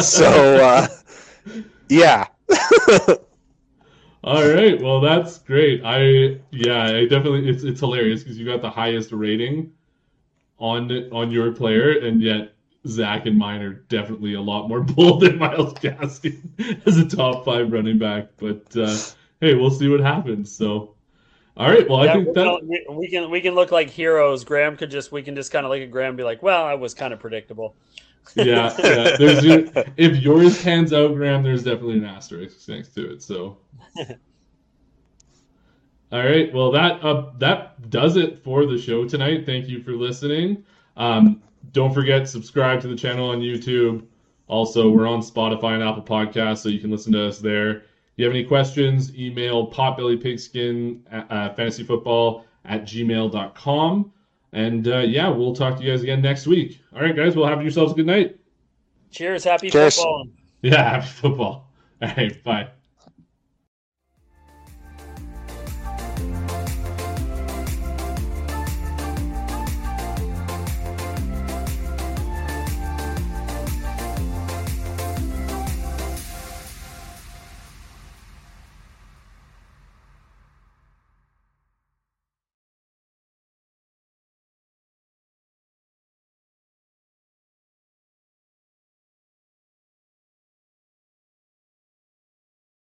So, uh, yeah. All right. Well, that's great. I yeah, I definitely. It's it's hilarious because you got the highest rating on on your player, and yet Zach and mine are definitely a lot more bold than Myles Gaskin as a top five running back. But uh, hey, we'll see what happens. So. All right. Well, yeah, I think that we can we can look like heroes. Graham could just we can just kind of look at Graham and be like, well, I was kind of predictable. Yeah. yeah. There's if yours pans out, Graham, there's definitely an asterisk next to it. So. All right. Well, that uh, that does it for the show tonight. Thank you for listening. Um, don't forget subscribe to the channel on YouTube. Also, we're on Spotify and Apple Podcasts, so you can listen to us there. If you have any questions, email potbellypigskin uh, fantasyfootball at gmail dot com. And, uh, yeah, we'll talk to you guys again next week. All right, guys, well, have yourselves a good night. Cheers. Happy Cheers. Football. Yeah, happy football. All right, bye.